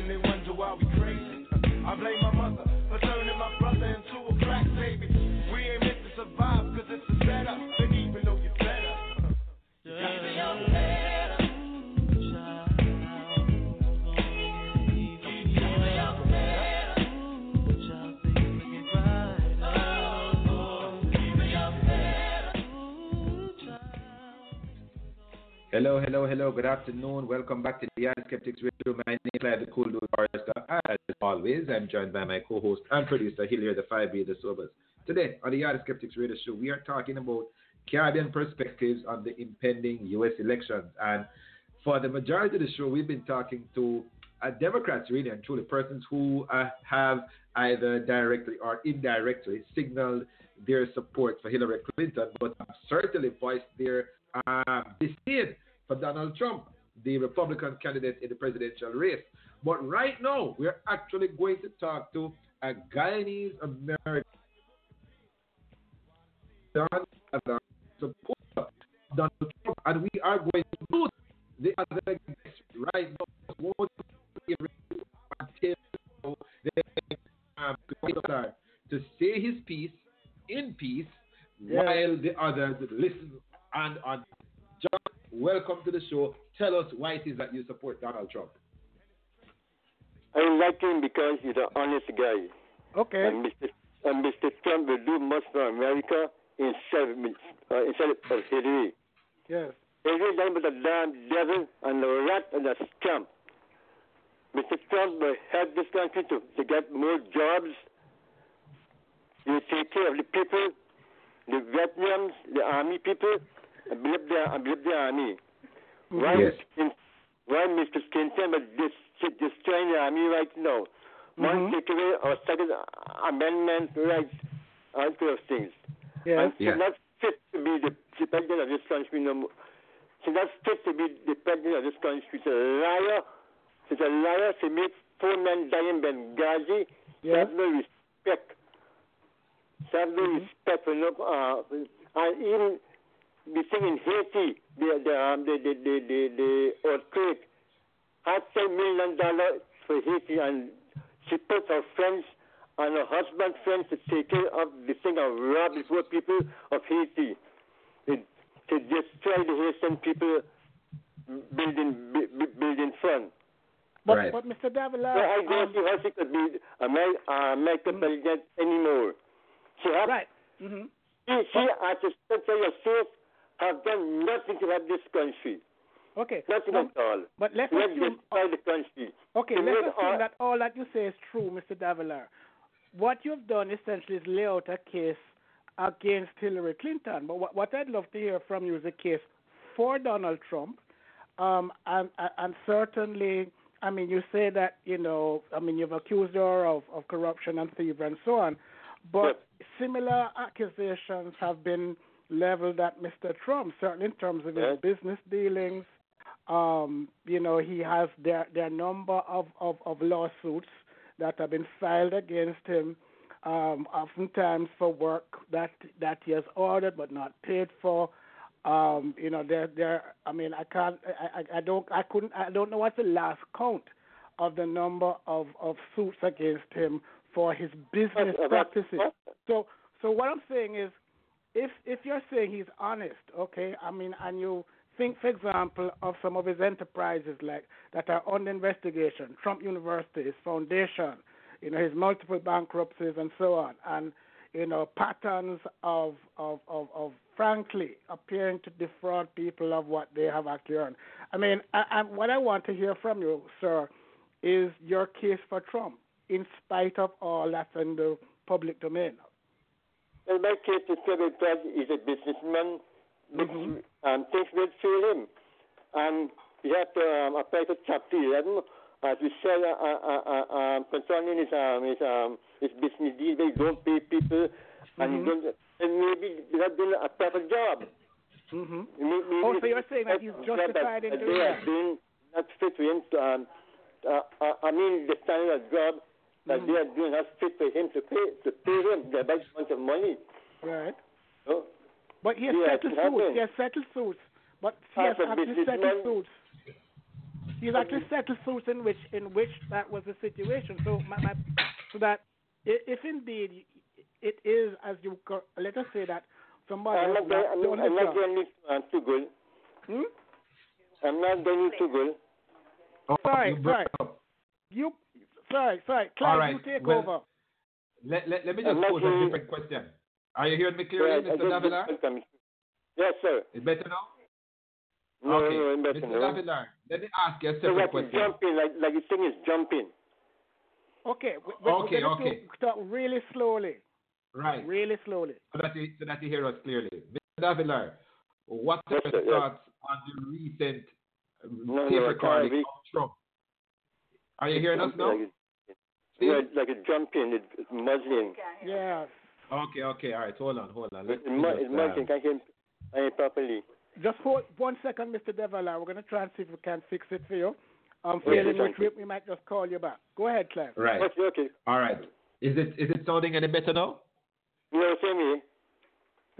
They wonder why we crazy. I blame my mother for turning my brother into a crack baby. We ain't meant to survive, 'cause it's a setup. And even though you're better, you gotta be okay. Hello, hello, hello. Good afternoon. Welcome back to the Yardie Skeptics Radio. My name is Clyde the Cool Dude Forrester. As always, I'm joined by my co-host and producer, Hilaire the Fire Breather Sobers. Today, on the Yardie Skeptics Radio Show, we are talking about Caribbean perspectives on the impending U.S. elections. And for the majority of the show, we've been talking to Democrats, really and truly, persons who have either directly or indirectly signaled their support for Hillary Clinton, but have certainly voiced their disdain for Donald Trump, the Republican candidate in the presidential race. But right now, we're actually going to talk to a Guyanese American supporter, Donald Trump, and we are going to lose the other guest right now. Won't be until they to say his peace, yeah, while the others listen and on. John, welcome to the show. Tell us why it is that you support Donald Trump. I like him because he's an honest guy. Okay. And Mr. Trump will do much for America instead of Hillary. Yes. Hillary is with the damn devil and the rat and the scum. Mr. Trump will help this country to get more jobs. He will take care of the people, the veterans, the army people, and build the army. Why, yes. Why Mr. Clinton will destroy the army right now? One take away our Second Amendment rights and those things. Yes. Yes. Not fit to be the president of this country no more. She's not fit to be the president of this country. She's a liar. She made 4 men die in Benghazi. She has no respect. She has no respect for no. And even the thing in Haiti, the earthquake, had $10 million for Haiti, and she put her friends and her husband's friends to take care of the thing and rob the poor people of Haiti. To destroy the Haitian people building fun. But, right. But Mr. Davila... So I don't see how she could be American president anymore. She has... Right. Mm-hmm. She as a secretary of state, have done nothing to help this country. Okay. Nothing at all. But let's assume... destroy the country. Okay, let's assume that all that you say is true, Mr. Davila. What you've done essentially is lay out a case against Hillary Clinton. But what I'd love to hear from you is a case for Donald Trump, and certainly, I mean, you say that, you know, I mean, you've accused her of corruption and thievery and so on, but similar accusations have been leveled at Mr. Trump, certainly in terms of his business dealings. You know, he has their number of lawsuits that have been filed against him, oftentimes for work that he has ordered but not paid for. You know, I mean, I don't know what's the last count of the number of suits against him for his business practices. So what I'm saying is, if you're saying he's honest, okay, I mean, and you think, for example, of some of his enterprises like that are under investigation, Trump University, his foundation, you know, his multiple bankruptcies and so on, and, you know, patterns of frankly appearing to defraud people of what they have actually earned. I mean, what I want to hear from you, sir, is your case for Trump, in spite of all that's in the public domain. Well, my case is that he's a businessman, and things will fail him. And we have to apply to Chapter 11. As we said, concerning his business deal, they don't pay people, and maybe they're not doing a proper job. So you're saying that he's justified in doing that? Not fit for him. I mean, the standard of job that they are doing not fit for him to pay him the best amount of money. Right. So, but he has settled suits. He has settled suits. But he has actually settled suits. He's actually settled suits in which that was the situation. So so that if indeed it is, as you let us say that somebody. I'm not doing it too good. I'm not doing it too good. Oh, sorry. Clyde, right, you take over. Let me just pose a different question. Are you hearing me clearly, Mr. Davila? Yes, sir. Is better now? No, okay. Mr. Davila, let me ask you a separate question. Jumping, like the thing is jumping. Okay. We're talk really slowly. Right. Really slowly. So that you hear us clearly. Mr. Davila, what are your thoughts on the recent tape recording of Trump? Are you hearing us now? Like a jumping, it's muzzling. Yeah. Okay, all right. Hold on. It's muzzling. I can hear it properly. Just hold 1 second, Mr. Davila. We're going to try and see if we can fix it for you. We might just call you back. Go ahead, Clive. Right. Okay. All right. Is it sounding any better now? No, same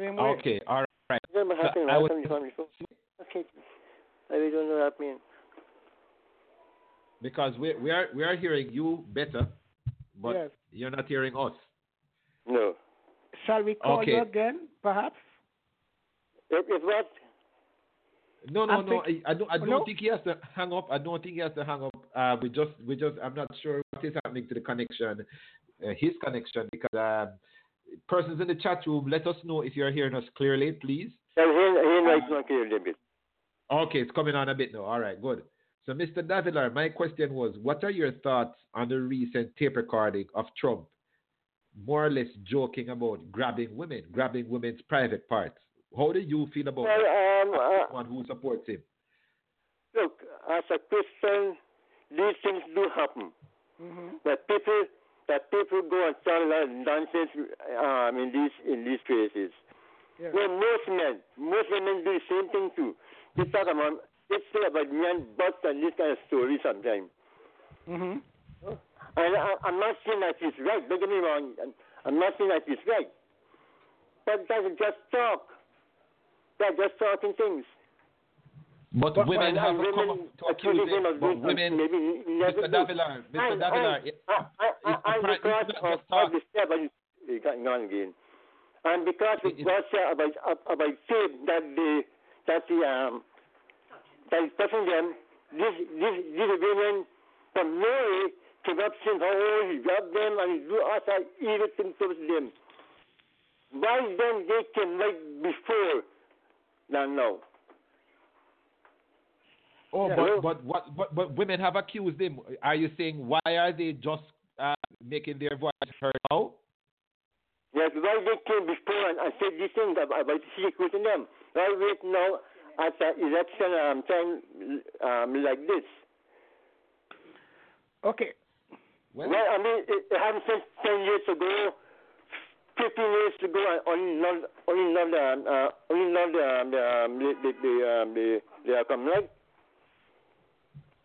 way. Okay. All right. Okay. I really don't know what that means. Because we are hearing you better, but you're not hearing us. No. Shall we call you again, perhaps? If what? No. I don't think he has to hang up. We just. I'm not sure what is happening to the connection, his connection, because persons in the chat room, let us know if you're hearing us clearly, please. He not clearly a bit. Okay, it's coming on a bit now. All right, good. So, Mr. Davila, my question was, what are your thoughts on the recent tape recording of Trump, more or less joking about grabbing women's private parts? How do you feel about that? One who supports him. Look, as a Christian, these things do happen. Mm-hmm. That people go and sound like nonsense in these places. Yeah. Well, most women do the same thing too. They talk about men butts and this kind of story sometimes. Mm-hmm. And I'm not saying that it's right. Don't get me wrong. I'm not saying that it's right. But that's just talk. They're just talking things. But women have come up to accuse him of doing women, maybe never. Mr. Davila, and because of God said about faith that is touching them, these women from Norway corruption, how he robbed them and do all that evil things to them. Why then they came right before than now? Oh, yeah. But women have accused him. Are you saying why are they just making their voice heard now? Yes, why they came before and said these things about secreting them? Why wait now at the election time like this? Okay. Well, I mean, it happened 10 years ago. 15 years to go, and only they come right.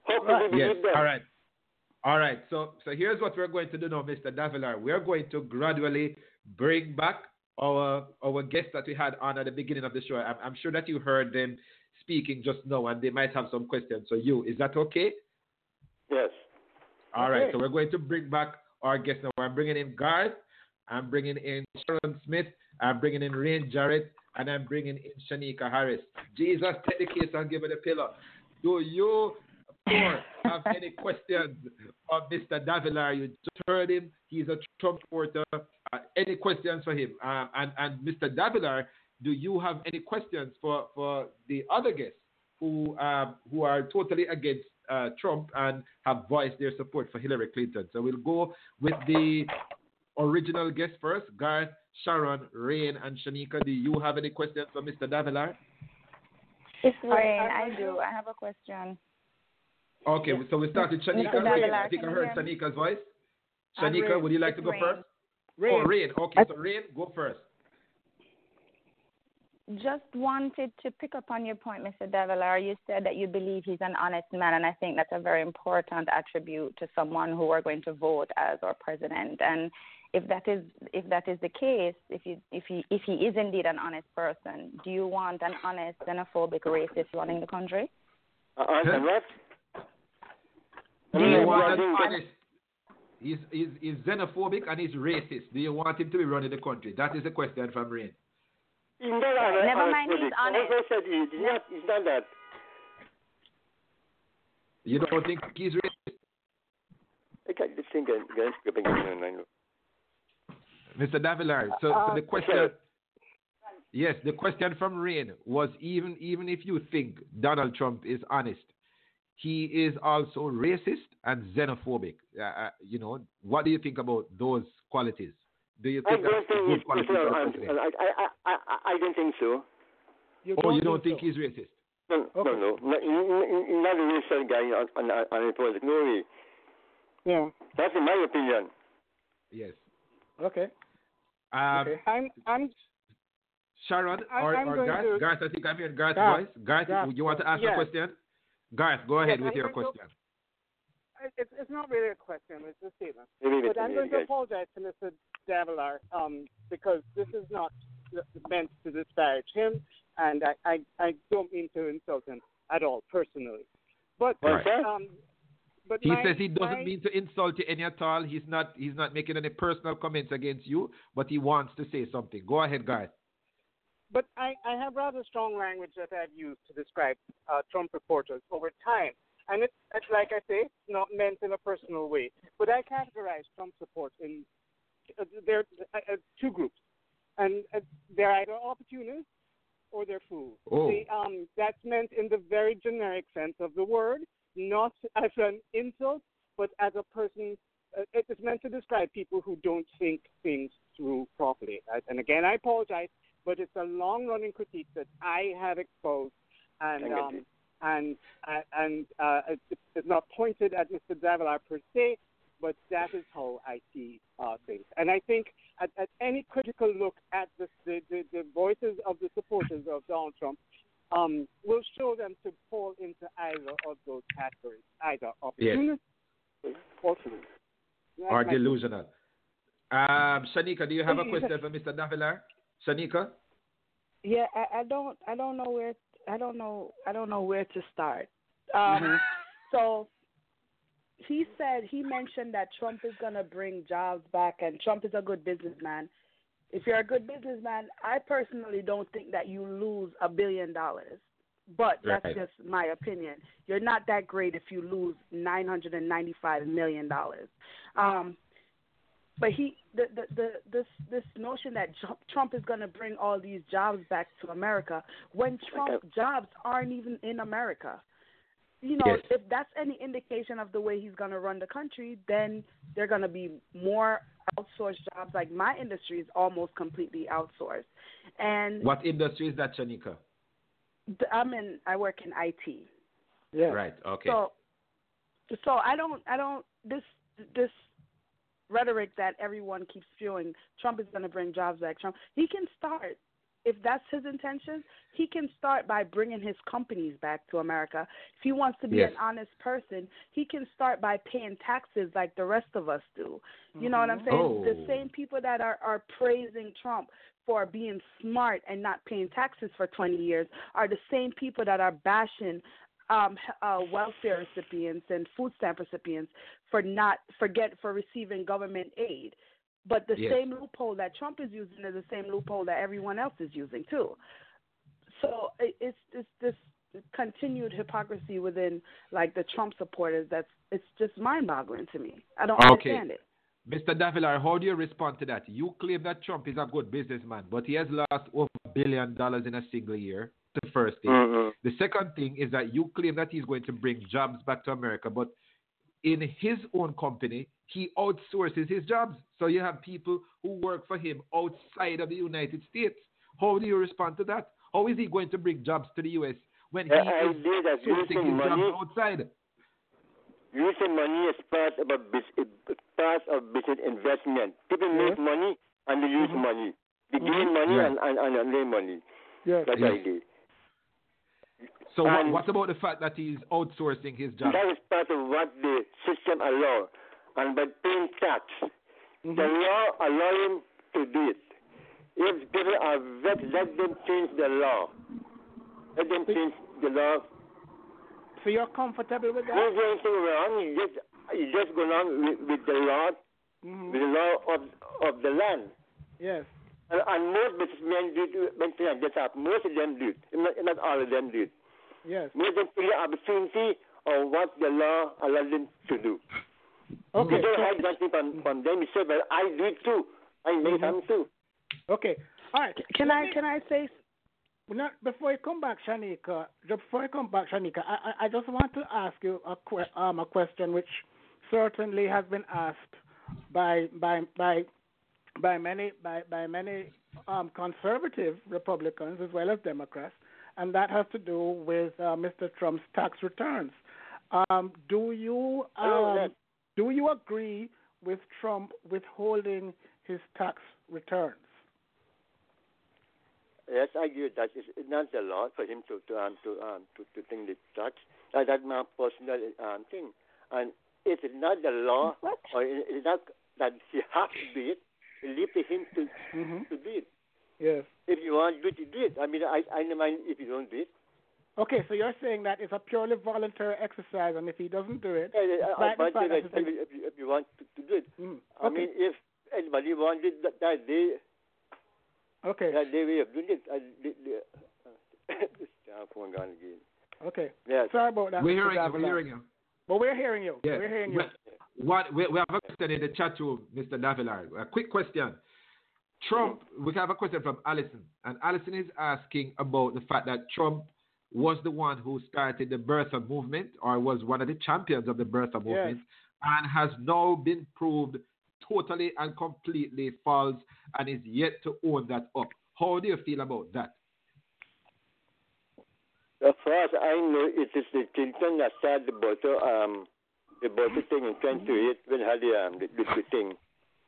Hopefully, we believe that. All right. So here's what we're going to do now, Mr. Davila. We're going to gradually bring back our guests that we had on at the beginning of the show. I'm sure that you heard them speaking just now, and they might have some questions. So, is that okay? Yes. All right. So we're going to bring back our guests now. I'm bringing in Garth. I'm bringing in Sharon Smith. I'm bringing in Rain Jarrett. And I'm bringing in Shaneka Harris. Jesus, take the case and give her the pillow. Do you, of course, have any questions of Mr. Davila? You just heard him. He's a Trump supporter. Any questions for him? And Mr. Davila, do you have any questions for the other guests who are totally against Trump and have voiced their support for Hillary Clinton? So we'll go with the original guest first, Garth, Sharon, Rain, and Shaneka. Do you have any questions for Mr. Davila? It's Rain. I do. I have a question. Okay, so we start with Shaneka. Rain, I think I heard Shanika's voice. Shaneka, would you like to go first? Rain. Okay, so Rain, go first. Just wanted to pick up on your point, Mr. Davila. You said that you believe he's an honest man, and I think that's a very important attribute to someone who are going to vote as our president. And if that is the case, if he is indeed an honest person, do you want an honest, xenophobic racist running the country? Do you want an honest? He's xenophobic and he's racist. Do you want him to be running the country? That is the question from Rain. Never mind, he's honest. He's done that. You don't think he's racist? I can't just think Mr. Davila, so the question... Sure. Yes, the question from Rain was even if you think Donald Trump is honest, he is also racist and xenophobic. What do you think about those qualities? Do you think I don't think so. You don't think he's racist? No. Not a racist guy on a project. No way. Yeah. That's in my opinion. Yes. Okay. Sharon or Garth? Garth, I think I'm hearing Garth's voice. Garth, you want to ask a question? Garth, go ahead with your question. It's not really a question, it's a statement. But I'm going to apologize to Mr. Davila because this is not meant to disparage him, and I don't mean to insult him at all, personally. But He says he doesn't mean to insult you any at all. He's not making any personal comments against you, but he wants to say something. Go ahead, Garth. But I have rather strong language that I've used to describe Trump reporters over time. And it's like I say, it's not meant in a personal way. But I categorize Trump support in two groups. And they're either opportunists or they're fools. Oh. That's meant in the very generic sense of the word, not as an insult, but as a person. It is meant to describe people who don't think things through properly. And again, I apologize, but it's a long-running critique that I have exposed, and it's not pointed at Mr. Davila per se, but that is how I see things. And I think at any critical look at the voices of the supporters of Donald Trump, will show them to fall into either of those categories, either opportunist or food. Or delusional. Shaneka, do you have a question for Mr. Davila? Shaneka? Yeah, I don't know where to start. So he mentioned that Trump is gonna bring jobs back, and Trump is a good businessman. If you're a good businessman, I personally don't think that you lose $1 billion. But that's just my opinion. You're not that great if you lose $995 million. But this notion that Trump is going to bring all these jobs back to America when Trump's jobs aren't even in America. You know, if that's any indication of the way he's going to run the country, then there are going to be more outsourced jobs. Like my industry is almost completely outsourced. And what industry is that, Shaneka? I work in IT. Yeah. Right. Okay. So this rhetoric that everyone keeps spewing, Trump is going to bring jobs back. He can start. If that's his intention, he can start by bringing his companies back to America. If he wants to be an honest person, he can start by paying taxes like the rest of us do. You know what I'm saying? Oh. The same people that are praising Trump for being smart and not paying taxes for 20 years are the same people that are bashing welfare recipients and food stamp recipients for receiving government aid. But the same loophole that Trump is using is the same loophole that everyone else is using, too. So it's this continued hypocrisy within, like, the Trump supporters it's just mind-boggling to me. I don't understand it. Mr. Davila, how do you respond to that? You claim that Trump is a good businessman, but he has lost over $1 billion in a single year. The first thing. Mm-hmm. The second thing is that you claim that he's going to bring jobs back to America, but in his own company, he outsources his jobs. So you have people who work for him outside of the United States. How do you respond to that? How is he going to bring jobs to the U.S. when he is outsourcing his jobs outside? Using money is part of business investment. People make money and they use money. They gain money and lay money. Yes. That's what I did. So what about the fact that he's outsourcing his job? That is part of what the system allows. And by paying tax, the law allows him to do it. If people are vexed, let them change the law. Let them change the law. So you're comfortable with that? You're doing anything wrong. You just go along with the law, with the law of the land. Yes. And most businessmen do something like this. Most of them do it. Not all of them do it. Yes. Most of them take the opportunity of what the law allows them to do. Okay. You don't hide nothing from them. You say, well, I do it too. I make them too. Okay. All right. Can I say? Not before you come back, Shaneka. I just want to ask you a question, which certainly has been asked by many conservative Republicans as well as Democrats, and that has to do with Mr. Trump's tax returns. Do you agree with Trump withholding his tax returns? Yes, I agree with that. It's not the law for him to think the tax. That's my personal thing. And if it's not the law, or it's not that he has to do it, leave to him to do it. Yes. If you want to do it, I mean, I don't mind if you don't do it. Okay, so you're saying that it's a purely voluntary exercise, and if he doesn't do it, if you want to do it. Mm. Okay. I mean, if anybody wanted that day, okay, that day we have done it. Phone gone again. Okay. Yes. Sorry about that. We're hearing you. Yes. We're hearing you. We have a question in the chat room, Mr. Davila. A quick question. Trump. We have a question from Alison, and Alison is asking about the fact that Trump was the one who started the birther movement, or was one of the champions of the birther movement, and has now been proved totally and completely false, and is yet to own that up. How do you feel about that? As far as I know, it is the Clinton that started the birther thing in 28 when had the thing.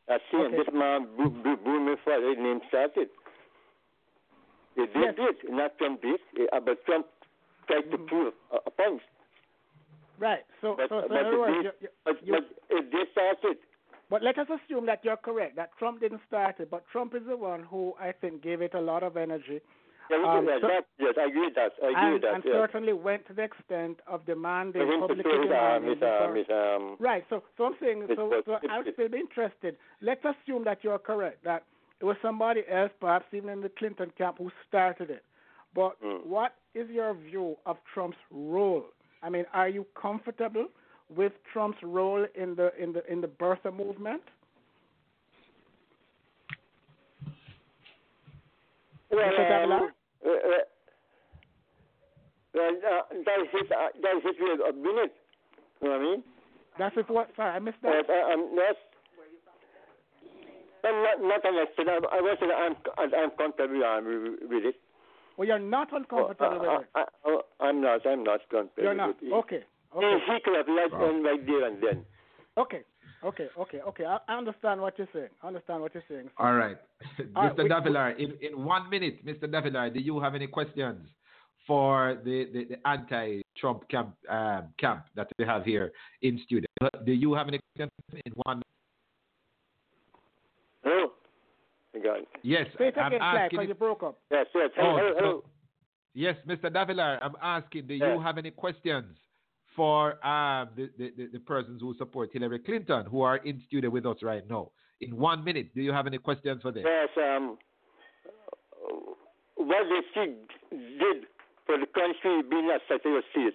I see, and this man blew me for his name started. They did it, not Trump did it, but Trump tried to prove a point. Right. But they started. But let us assume that you're correct, that Trump didn't start it, but Trump is the one who I think gave it a lot of energy. I agree with that. And certainly went to the extent of demanding publicly. Right. So I'm saying, so I would still be interested. Let's assume that you're correct, that it was somebody else, perhaps even in the Clinton camp, who started it. But what is your view of Trump's role? I mean, are you comfortable with Trump's role in the birther movement? That is his way of doing it. You know what I mean? That's it. What? Sorry, I missed that. I'm not unelected. I was saying I'm comfortable with it. Well, you're not uncomfortable with it. I'm not comfortable. You're not. With it. Okay. He could have left on right there and then. Okay. I understand what you're saying. So, all right. Mr. Davila, in 1 minute, Mr. Davila, do you have any questions for the anti-Trump camp that we have here in studio? Do you have any questions in 1 minute? Hello? Yes. Say it again, Clyde, because you broke up. Yes. Hello. Yes, Mr. Davila, I'm asking, do you have any questions for the persons who support Hillary Clinton, who are in studio with us right now? In 1 minute, do you have any questions for them? Yes, what she did for the country being at such a state.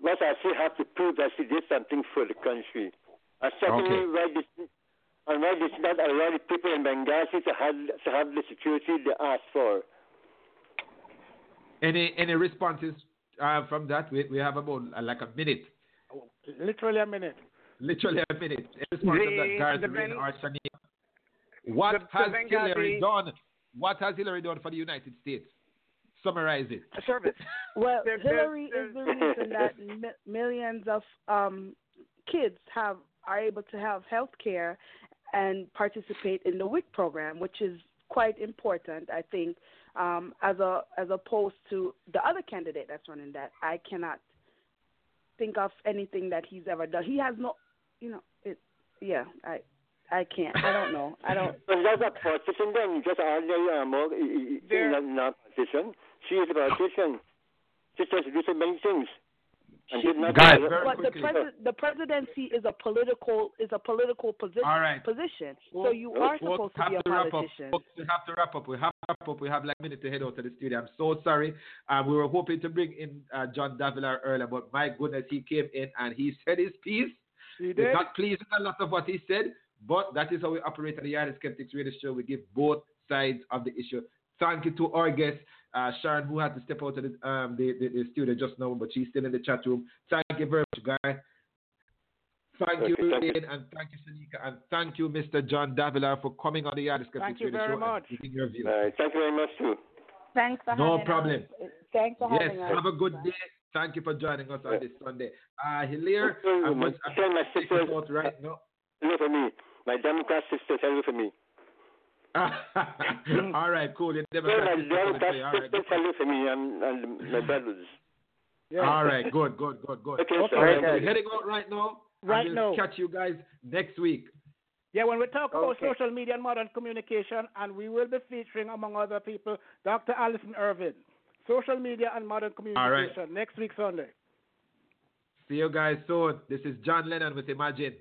What I see have to prove that she did something for the country. And secondly, why did she not allow the people in Benghazi to have the security they asked for? Any responses? From that, we have about like a minute. Literally a minute. What has Hillary done for the United States? Summarize it. A service. Well, Hillary is the reason that millions of kids are able to have health care and participate in the WIC program, which is quite important, I think, as opposed to the other candidate that's running that. I cannot think of anything that he's ever done. He has no, I can't. I don't know. I don't. There's a politician then. You just ordinary animal. Not politician. She is a politician. She just do so many things. The presidency is a political position. All right. So you are supposed to be a politician. We have to wrap up. We have like a minute to head out to the studio. I'm so sorry. We were hoping to bring in John Davila earlier, but my goodness, he came in and he said his piece. He did. We're not pleased with a lot of what he said, but that is how we operate at the Yardie Skeptics Radio Show. We give both sides of the issue. Thank you to our guests. Sharon, who had to step out of the studio just now, but she's still in the chat room. Thank you very much, guys. Thank you, Rain, and thank you, Shaneka, and thank you, Mr. John Davila, for coming on the Yardie Skeptics Radio Show. Thank you very much, too. Thanks for having us. No problem. Thanks for having us. Yes, have a good day. Thank you for joining us on this Sunday. Hilaire, I'm going to take us out right now. Hello for me. My Democrat sister, hello for me. All right, cool. All right, good. Okay. We're heading out right now. We'll catch you guys next week. Yeah, when we talk about social media and modern communication, and we will be featuring, among other people, Dr. Alison Irvin. social media and modern communication. All right. Next week, Sunday. See you guys soon. This is John Lennon with Imagine.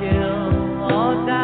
Kill or die.